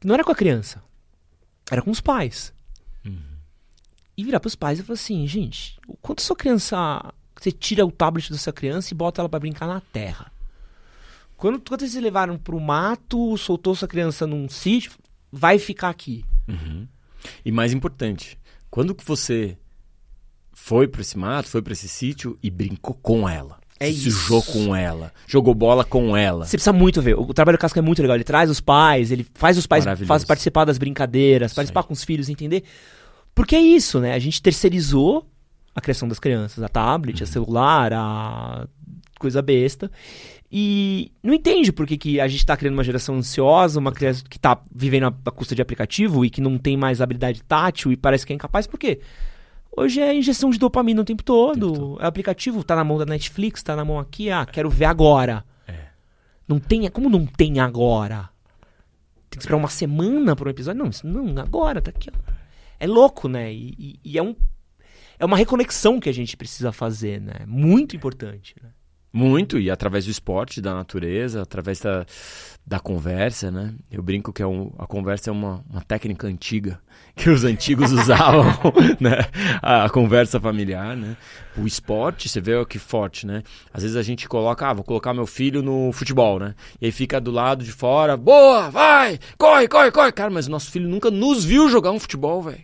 que não era com a criança, era com os pais. Uhum. E virar pros pais e falar assim, gente, o quanto sua criança... Você tira o tablet da sua criança e bota ela pra brincar na terra. Quando, quando vocês levaram pro mato, soltou sua criança num sítio, vai ficar aqui. Uhum. E mais importante, quando que você... Foi pra esse mato, foi pra esse sítio e brincou com ela. É se isso. Sujou com ela. Jogou bola com ela. Você precisa muito ver. O trabalho do Casca é muito legal. Ele traz os pais, ele faz os pais faz participar das brincadeiras, isso participar aí. Com os filhos, entender. Porque é isso, né? A gente terceirizou a criação das crianças, a tablet, uhum. a celular, a coisa besta. E não entende por que, que a gente tá criando uma geração ansiosa, uma criança que tá vivendo à custa de aplicativo e que não tem mais habilidade tátil e parece que é incapaz. Por quê? Hoje é injeção de dopamina o tempo todo. O tempo todo. É aplicativo, tá na mão da Netflix, tá na mão aqui, ah, quero ver agora. É. Não tem, como não tem agora? Tem que esperar uma semana pra um episódio? Não, isso não, agora, tá aqui. Ó. É louco, né? E, e, e é, um, é uma reconexão que a gente precisa fazer, né? Muito importante, né? Muito, e através do esporte, da natureza, através da, da conversa, né? Eu brinco que é um, a conversa é uma, uma técnica antiga, que os antigos usavam, né? A, a conversa familiar, né? O esporte, você vê que forte, né? Às vezes a gente coloca, ah, vou colocar meu filho no futebol, né? E aí fica do lado de fora, boa, vai, corre, corre, corre. Cara, mas o nosso filho nunca nos viu jogar um futebol, velho.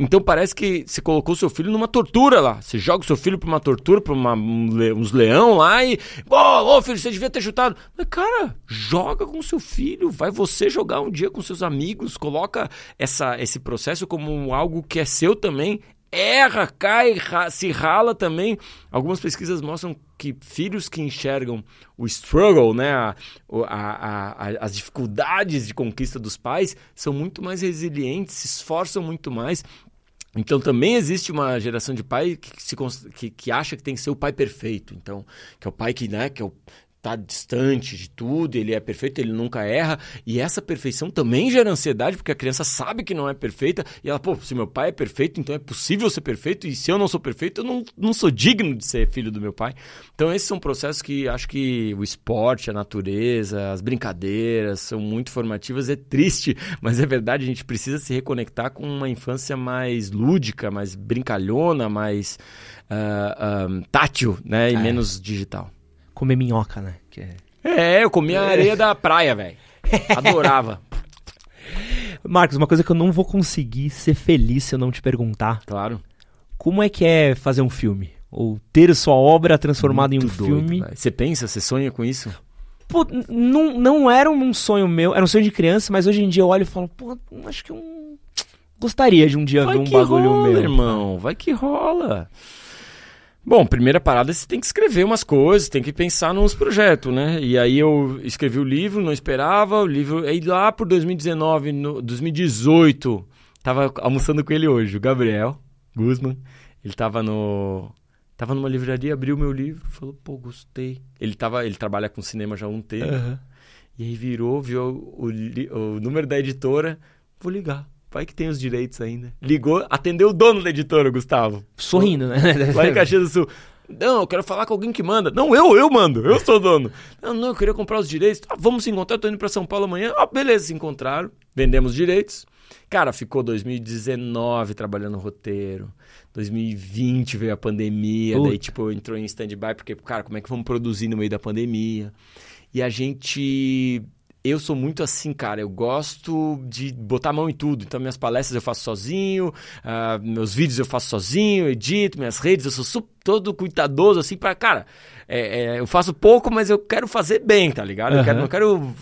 Então parece que você colocou seu filho numa tortura lá. Você joga o seu filho pra uma tortura, pra uma, um le, uns leão lá e... Ô, oh, oh, filho, você devia ter chutado. Mas, cara, joga com seu filho. Vai você jogar um dia com seus amigos. Coloca essa, esse processo como algo que é seu também. erra, cai, ra, se rala também. Algumas pesquisas mostram que filhos que enxergam o struggle, né, a, a, a, as dificuldades de conquista dos pais, são muito mais resilientes, se esforçam muito mais. Então, também existe uma geração de pai que, se, que, que acha que tem que ser o pai perfeito. Então, que é o pai que, né, que é o, tá distante de tudo, ele é perfeito, ele nunca erra. E essa perfeição também gera ansiedade, porque a criança sabe que não é perfeita. E ela, pô, se meu pai é perfeito, então é possível ser perfeito. E se eu não sou perfeito, eu não, não sou digno de ser filho do meu pai. Então, esses são processos que acho que o esporte, a natureza, as brincadeiras são muito formativas. É triste, mas é verdade. A gente precisa se reconectar com uma infância mais lúdica, mais brincalhona, mais uh, um, tátil, né? E é. menos digital. Comer minhoca, né? Que é... é, eu comia a areia da praia, velho. Adorava. Marcos, uma coisa que eu não vou conseguir ser feliz se eu não te perguntar. Claro. Como é que é fazer um filme? Ou ter sua obra transformada Muito em um doido, filme? Véio. Você pensa, você sonha com isso? Pô, não, não era um sonho meu, era um sonho de criança, mas hoje em dia eu olho e falo, pô, acho que eu um... gostaria de um dia Vai ver um bagulho rola, meu. Irmão. Vai que rola. Bom, primeira parada, você tem que escrever umas coisas, tem que pensar nos projetos, né? E aí eu escrevi o livro, não esperava, o livro... Aí lá por dois mil e dezenove, no... dois mil e dezoito, tava almoçando com ele hoje, o Gabriel Guzman. Ele tava no... Tava numa livraria, abriu meu livro, falou, pô, gostei. Ele, tava... ele trabalha com cinema já há um tempo. Uhum. E aí virou, viu o, li... o número da editora, vou ligar. Vai que tem os direitos ainda. Ligou, atendeu o dono da editora, Gustavo. Sorrindo, né? Lá em Caxias do Sul. Não, eu quero falar com alguém que manda. Não, eu, eu mando. Eu sou o dono. Não, não, eu queria comprar os direitos. Ah, vamos se encontrar, eu tô indo pra São Paulo amanhã. Ah, beleza, se encontraram. Vendemos direitos. Cara, ficou dois mil e dezenove trabalhando no roteiro. dois mil e vinte veio a pandemia. Puta. Daí, tipo, entrou em stand-by. Porque, cara, como é que vamos produzir no meio da pandemia? E a gente... Eu sou muito assim, cara, eu gosto de botar a mão em tudo. Então, minhas palestras eu faço sozinho, uh, meus vídeos eu faço sozinho, eu edito, minhas redes, eu sou super, todo cuidadoso, assim, pra, cara, é, é, eu faço pouco, mas eu quero fazer bem, tá ligado? Eu uhum. quero, não quero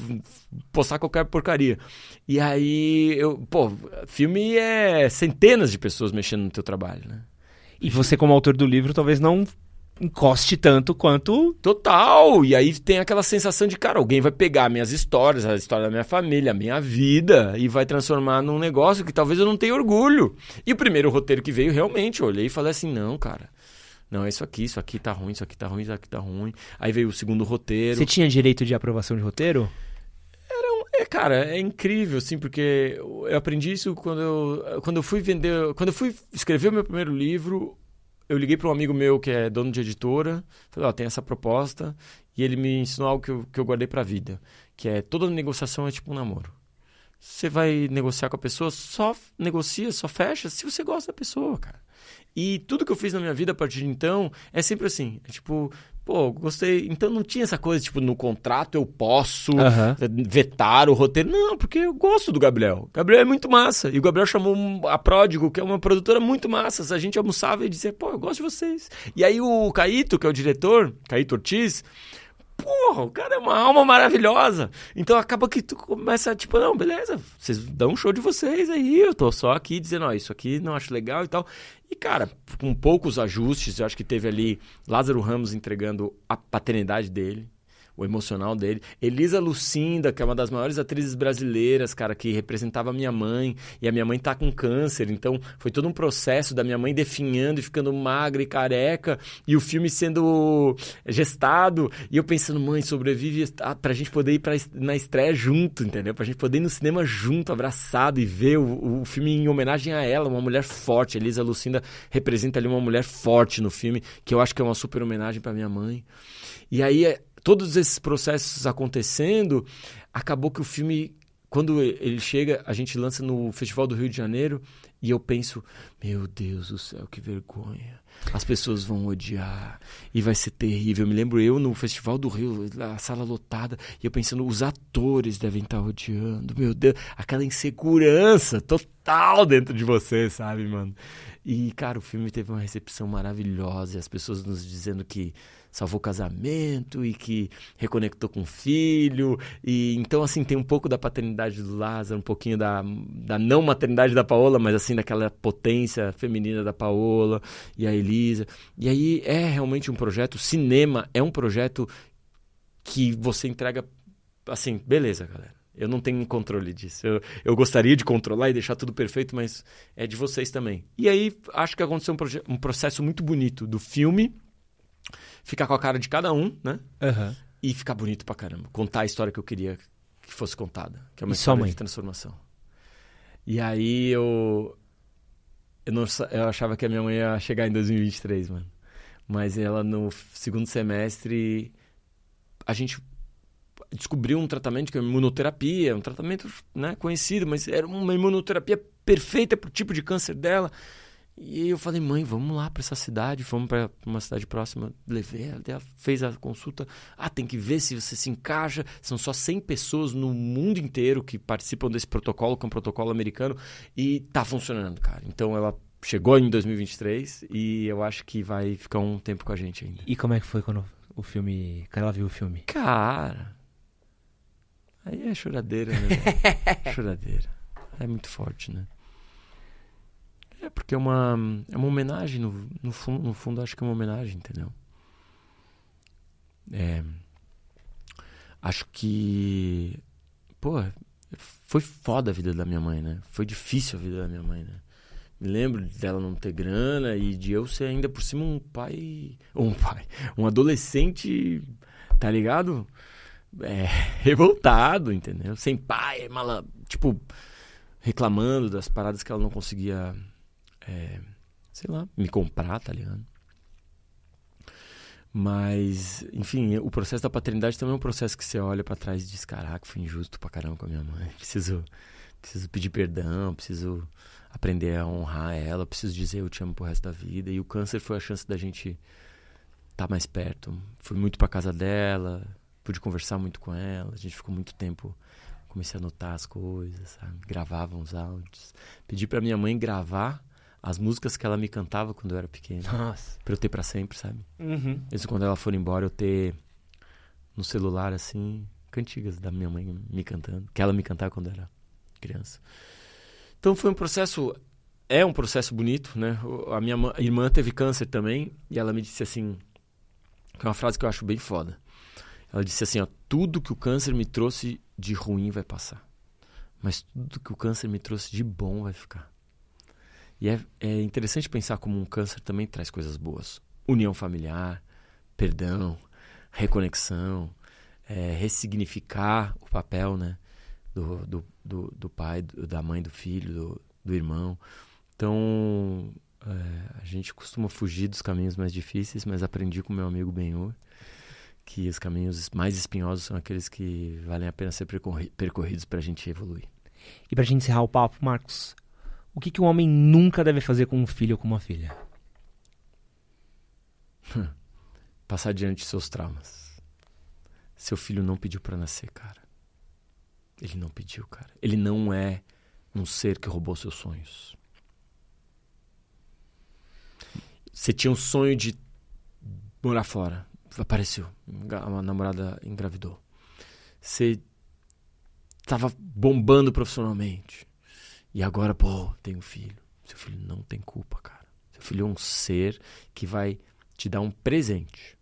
postar qualquer porcaria. E aí, eu, pô, filme é centenas de pessoas mexendo no teu trabalho, né? E você, como autor do livro, talvez não... encoste tanto quanto... Total! E aí tem aquela sensação de, cara, alguém vai pegar minhas histórias, a história da minha família, a minha vida, e vai transformar num negócio que talvez eu não tenha orgulho. E o primeiro roteiro que veio, realmente, eu olhei e falei assim, não, cara, não, é isso aqui, isso aqui tá ruim, isso aqui tá ruim, isso aqui tá ruim. Aí veio o segundo roteiro. Você tinha direito de aprovação de roteiro? É, cara, é incrível, assim, porque eu aprendi isso quando eu, quando eu fui vender... Quando eu fui escrever o meu primeiro livro... Eu liguei para um amigo meu que é dono de editora, falei, ó, oh, tem essa proposta, e ele me ensinou algo que eu, que eu guardei para a vida, que é toda negociação é tipo um namoro. Você vai negociar com a pessoa, só negocia, só fecha se você gosta da pessoa, cara. E tudo que eu fiz na minha vida a partir de então é sempre assim, é tipo... Pô, gostei. Então não tinha essa coisa, tipo, no contrato eu posso uhum. vetar o roteiro. Não, porque eu gosto do Gabriel. O Gabriel é muito massa. E o Gabriel chamou a Pródigo, que é uma produtora muito massa. A gente almoçava e dizia, pô, eu gosto de vocês. E aí o Caíto, que é o diretor, Caíto Ortiz... Porra, o cara é uma alma maravilhosa. Então acaba que tu começa, tipo, não, beleza, vocês dão um show de vocês aí, eu tô só aqui dizendo, ó, isso aqui não acho legal e tal. E, cara, com poucos ajustes, eu acho que teve ali Lázaro Ramos entregando a paternidade dele, o emocional dele. Elisa Lucinda, que é uma das maiores atrizes brasileiras, cara, que representava a minha mãe. E a minha mãe tá com câncer, então foi todo um processo da minha mãe definhando e ficando magra e careca. E o filme sendo gestado. E eu pensando, mãe, sobrevive ah, pra gente poder ir pra, na estreia junto, entendeu? Pra gente poder ir no cinema junto, abraçado, e ver o, o filme em homenagem a ela, uma mulher forte. Elisa Lucinda representa ali uma mulher forte no filme, que eu acho que é uma super homenagem pra minha mãe. E aí... Todos esses processos acontecendo, acabou que o filme, quando ele chega, a gente lança no Festival do Rio de Janeiro, e eu penso, meu Deus do céu, que vergonha. As pessoas vão odiar, e vai ser terrível. Eu me lembro eu no Festival do Rio, a sala lotada, e eu pensando, os atores devem estar odiando, meu Deus, aquela insegurança total dentro de você, sabe, mano? E, cara, o filme teve uma recepção maravilhosa, e as pessoas nos dizendo que... salvou casamento e que reconectou com o filho. E, então, assim, tem um pouco da paternidade do Lázaro, um pouquinho da, da não maternidade da Paola, mas assim, daquela potência feminina da Paola e a Elisa. E aí é realmente um projeto, cinema é um projeto que você entrega, assim, beleza, galera. Eu não tenho controle disso. Eu, eu gostaria de controlar e deixar tudo perfeito, mas é de vocês também. E aí, acho que aconteceu um, proje- um processo muito bonito do filme ficar com a cara de cada um, né? Uhum. E ficar bonito pra caramba. Contar a história que eu queria que fosse contada. Que é uma e história de transformação. E aí, eu... Eu, não, eu achava que a minha mãe ia chegar em dois mil e vinte e três, mano. Mas ela, no segundo semestre, a gente... descobriu um tratamento que é imunoterapia, um tratamento, né, conhecido, mas era uma imunoterapia perfeita para o tipo de câncer dela. E eu falei, mãe, vamos lá para essa cidade, fomos para uma cidade próxima, levei ela, ela fez a consulta. Ah, tem que ver se você se encaixa. São só cem pessoas no mundo inteiro que participam desse protocolo, que é um protocolo americano, e tá funcionando, cara. Então ela chegou em dois mil e vinte e três e eu acho que vai ficar um tempo com a gente ainda. E como é que foi quando o filme, quando ela viu o filme? Cara... Aí é choradeira, né? Choradeira. É muito forte, né? É porque é uma, é uma homenagem, no, no, fundo, no fundo acho que é uma homenagem, entendeu? É, acho que... Pô, foi foda a vida da minha mãe, né? Foi difícil a vida da minha mãe, né? Me lembro dela não ter grana e de eu ser ainda por cima um pai... Ou um pai, um adolescente, tá ligado? É, revoltado, entendeu? Sem pai, mala, tipo, reclamando das paradas que ela não conseguia, é, sei lá, me comprar, tá ligado? Mas, enfim, o processo da paternidade também é um processo que você olha pra trás e diz, caraca, fui injusto pra caramba com a minha mãe, preciso, preciso pedir perdão, preciso aprender a honrar ela, preciso dizer eu te amo pro resto da vida. E o câncer foi a chance da gente tá mais perto. Fui muito pra casa dela, pude conversar muito com ela, a gente ficou muito tempo, comecei a anotar as coisas, sabe? Gravava uns áudios. Pedi pra minha mãe gravar as músicas que ela me cantava quando eu era pequeno. Nossa. Pra eu ter pra sempre, sabe? Uhum. Mesmo quando ela for embora, eu ter no celular, assim, cantigas da minha mãe me cantando, que ela me cantava quando eu era criança. Então foi um processo, é um processo bonito, né? A minha irmã teve câncer também, e ela me disse assim, que é uma frase que eu acho bem foda. Ela disse assim, ó, tudo que o câncer me trouxe de ruim vai passar. Mas tudo que o câncer me trouxe de bom vai ficar. E é, é interessante pensar como um câncer também traz coisas boas. União familiar, perdão, reconexão, é, ressignificar o papel, né, do, do, do, do pai, do, da mãe, do filho, do, do irmão. Então, é, a gente costuma fugir dos caminhos mais difíceis, mas aprendi com meu amigo Ben Hur que os caminhos mais espinhosos são aqueles que valem a pena ser percorri- percorridos pra gente evoluir. E pra gente encerrar o papo, Marcos, o que, que um homem nunca deve fazer com um filho ou com uma filha? Passar diante de seus traumas. Seu filho não pediu pra nascer, cara. Ele não pediu, cara. Ele não é um ser que roubou seus sonhos. Você tinha um sonho de morar fora. Apareceu, a namorada engravidou. Você tava bombando profissionalmente. E agora, pô, tem um filho. Seu filho não tem culpa, cara. Seu filho é um ser que vai te dar um presente,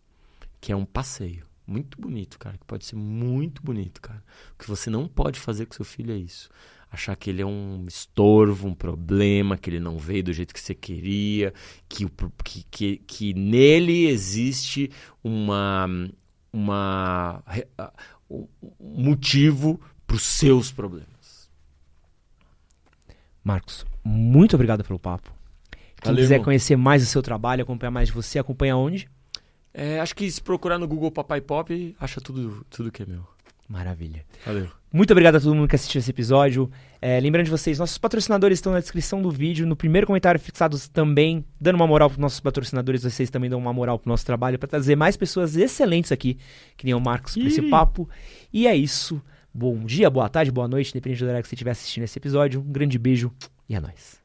que é um passeio. Muito bonito, cara. Que pode ser muito bonito, cara. O que você não pode fazer com seu filho é isso. Achar que ele é um estorvo, um problema, que ele não veio do jeito que você queria, que, que, que, que nele existe uma, uma, um motivo para os seus problemas. Marcos, muito obrigado pelo papo. Quem Valeu, quiser irmão. Conhecer mais o seu trabalho, acompanhar mais você, acompanha onde? É, acho que se procurar no Google Papai Pop, acha tudo, tudo que é meu. Maravilha. Valeu. Muito obrigado a todo mundo que assistiu esse episódio. É, lembrando de vocês, nossos patrocinadores estão na descrição do vídeo, no primeiro comentário fixados também, dando uma moral para os nossos patrocinadores, vocês também dão uma moral para o nosso trabalho, para trazer mais pessoas excelentes aqui, que nem o Marcos, para esse papo. E é isso. Bom dia, boa tarde, boa noite, dependendo do horário que você estiver assistindo esse episódio. Um grande beijo e é nóis.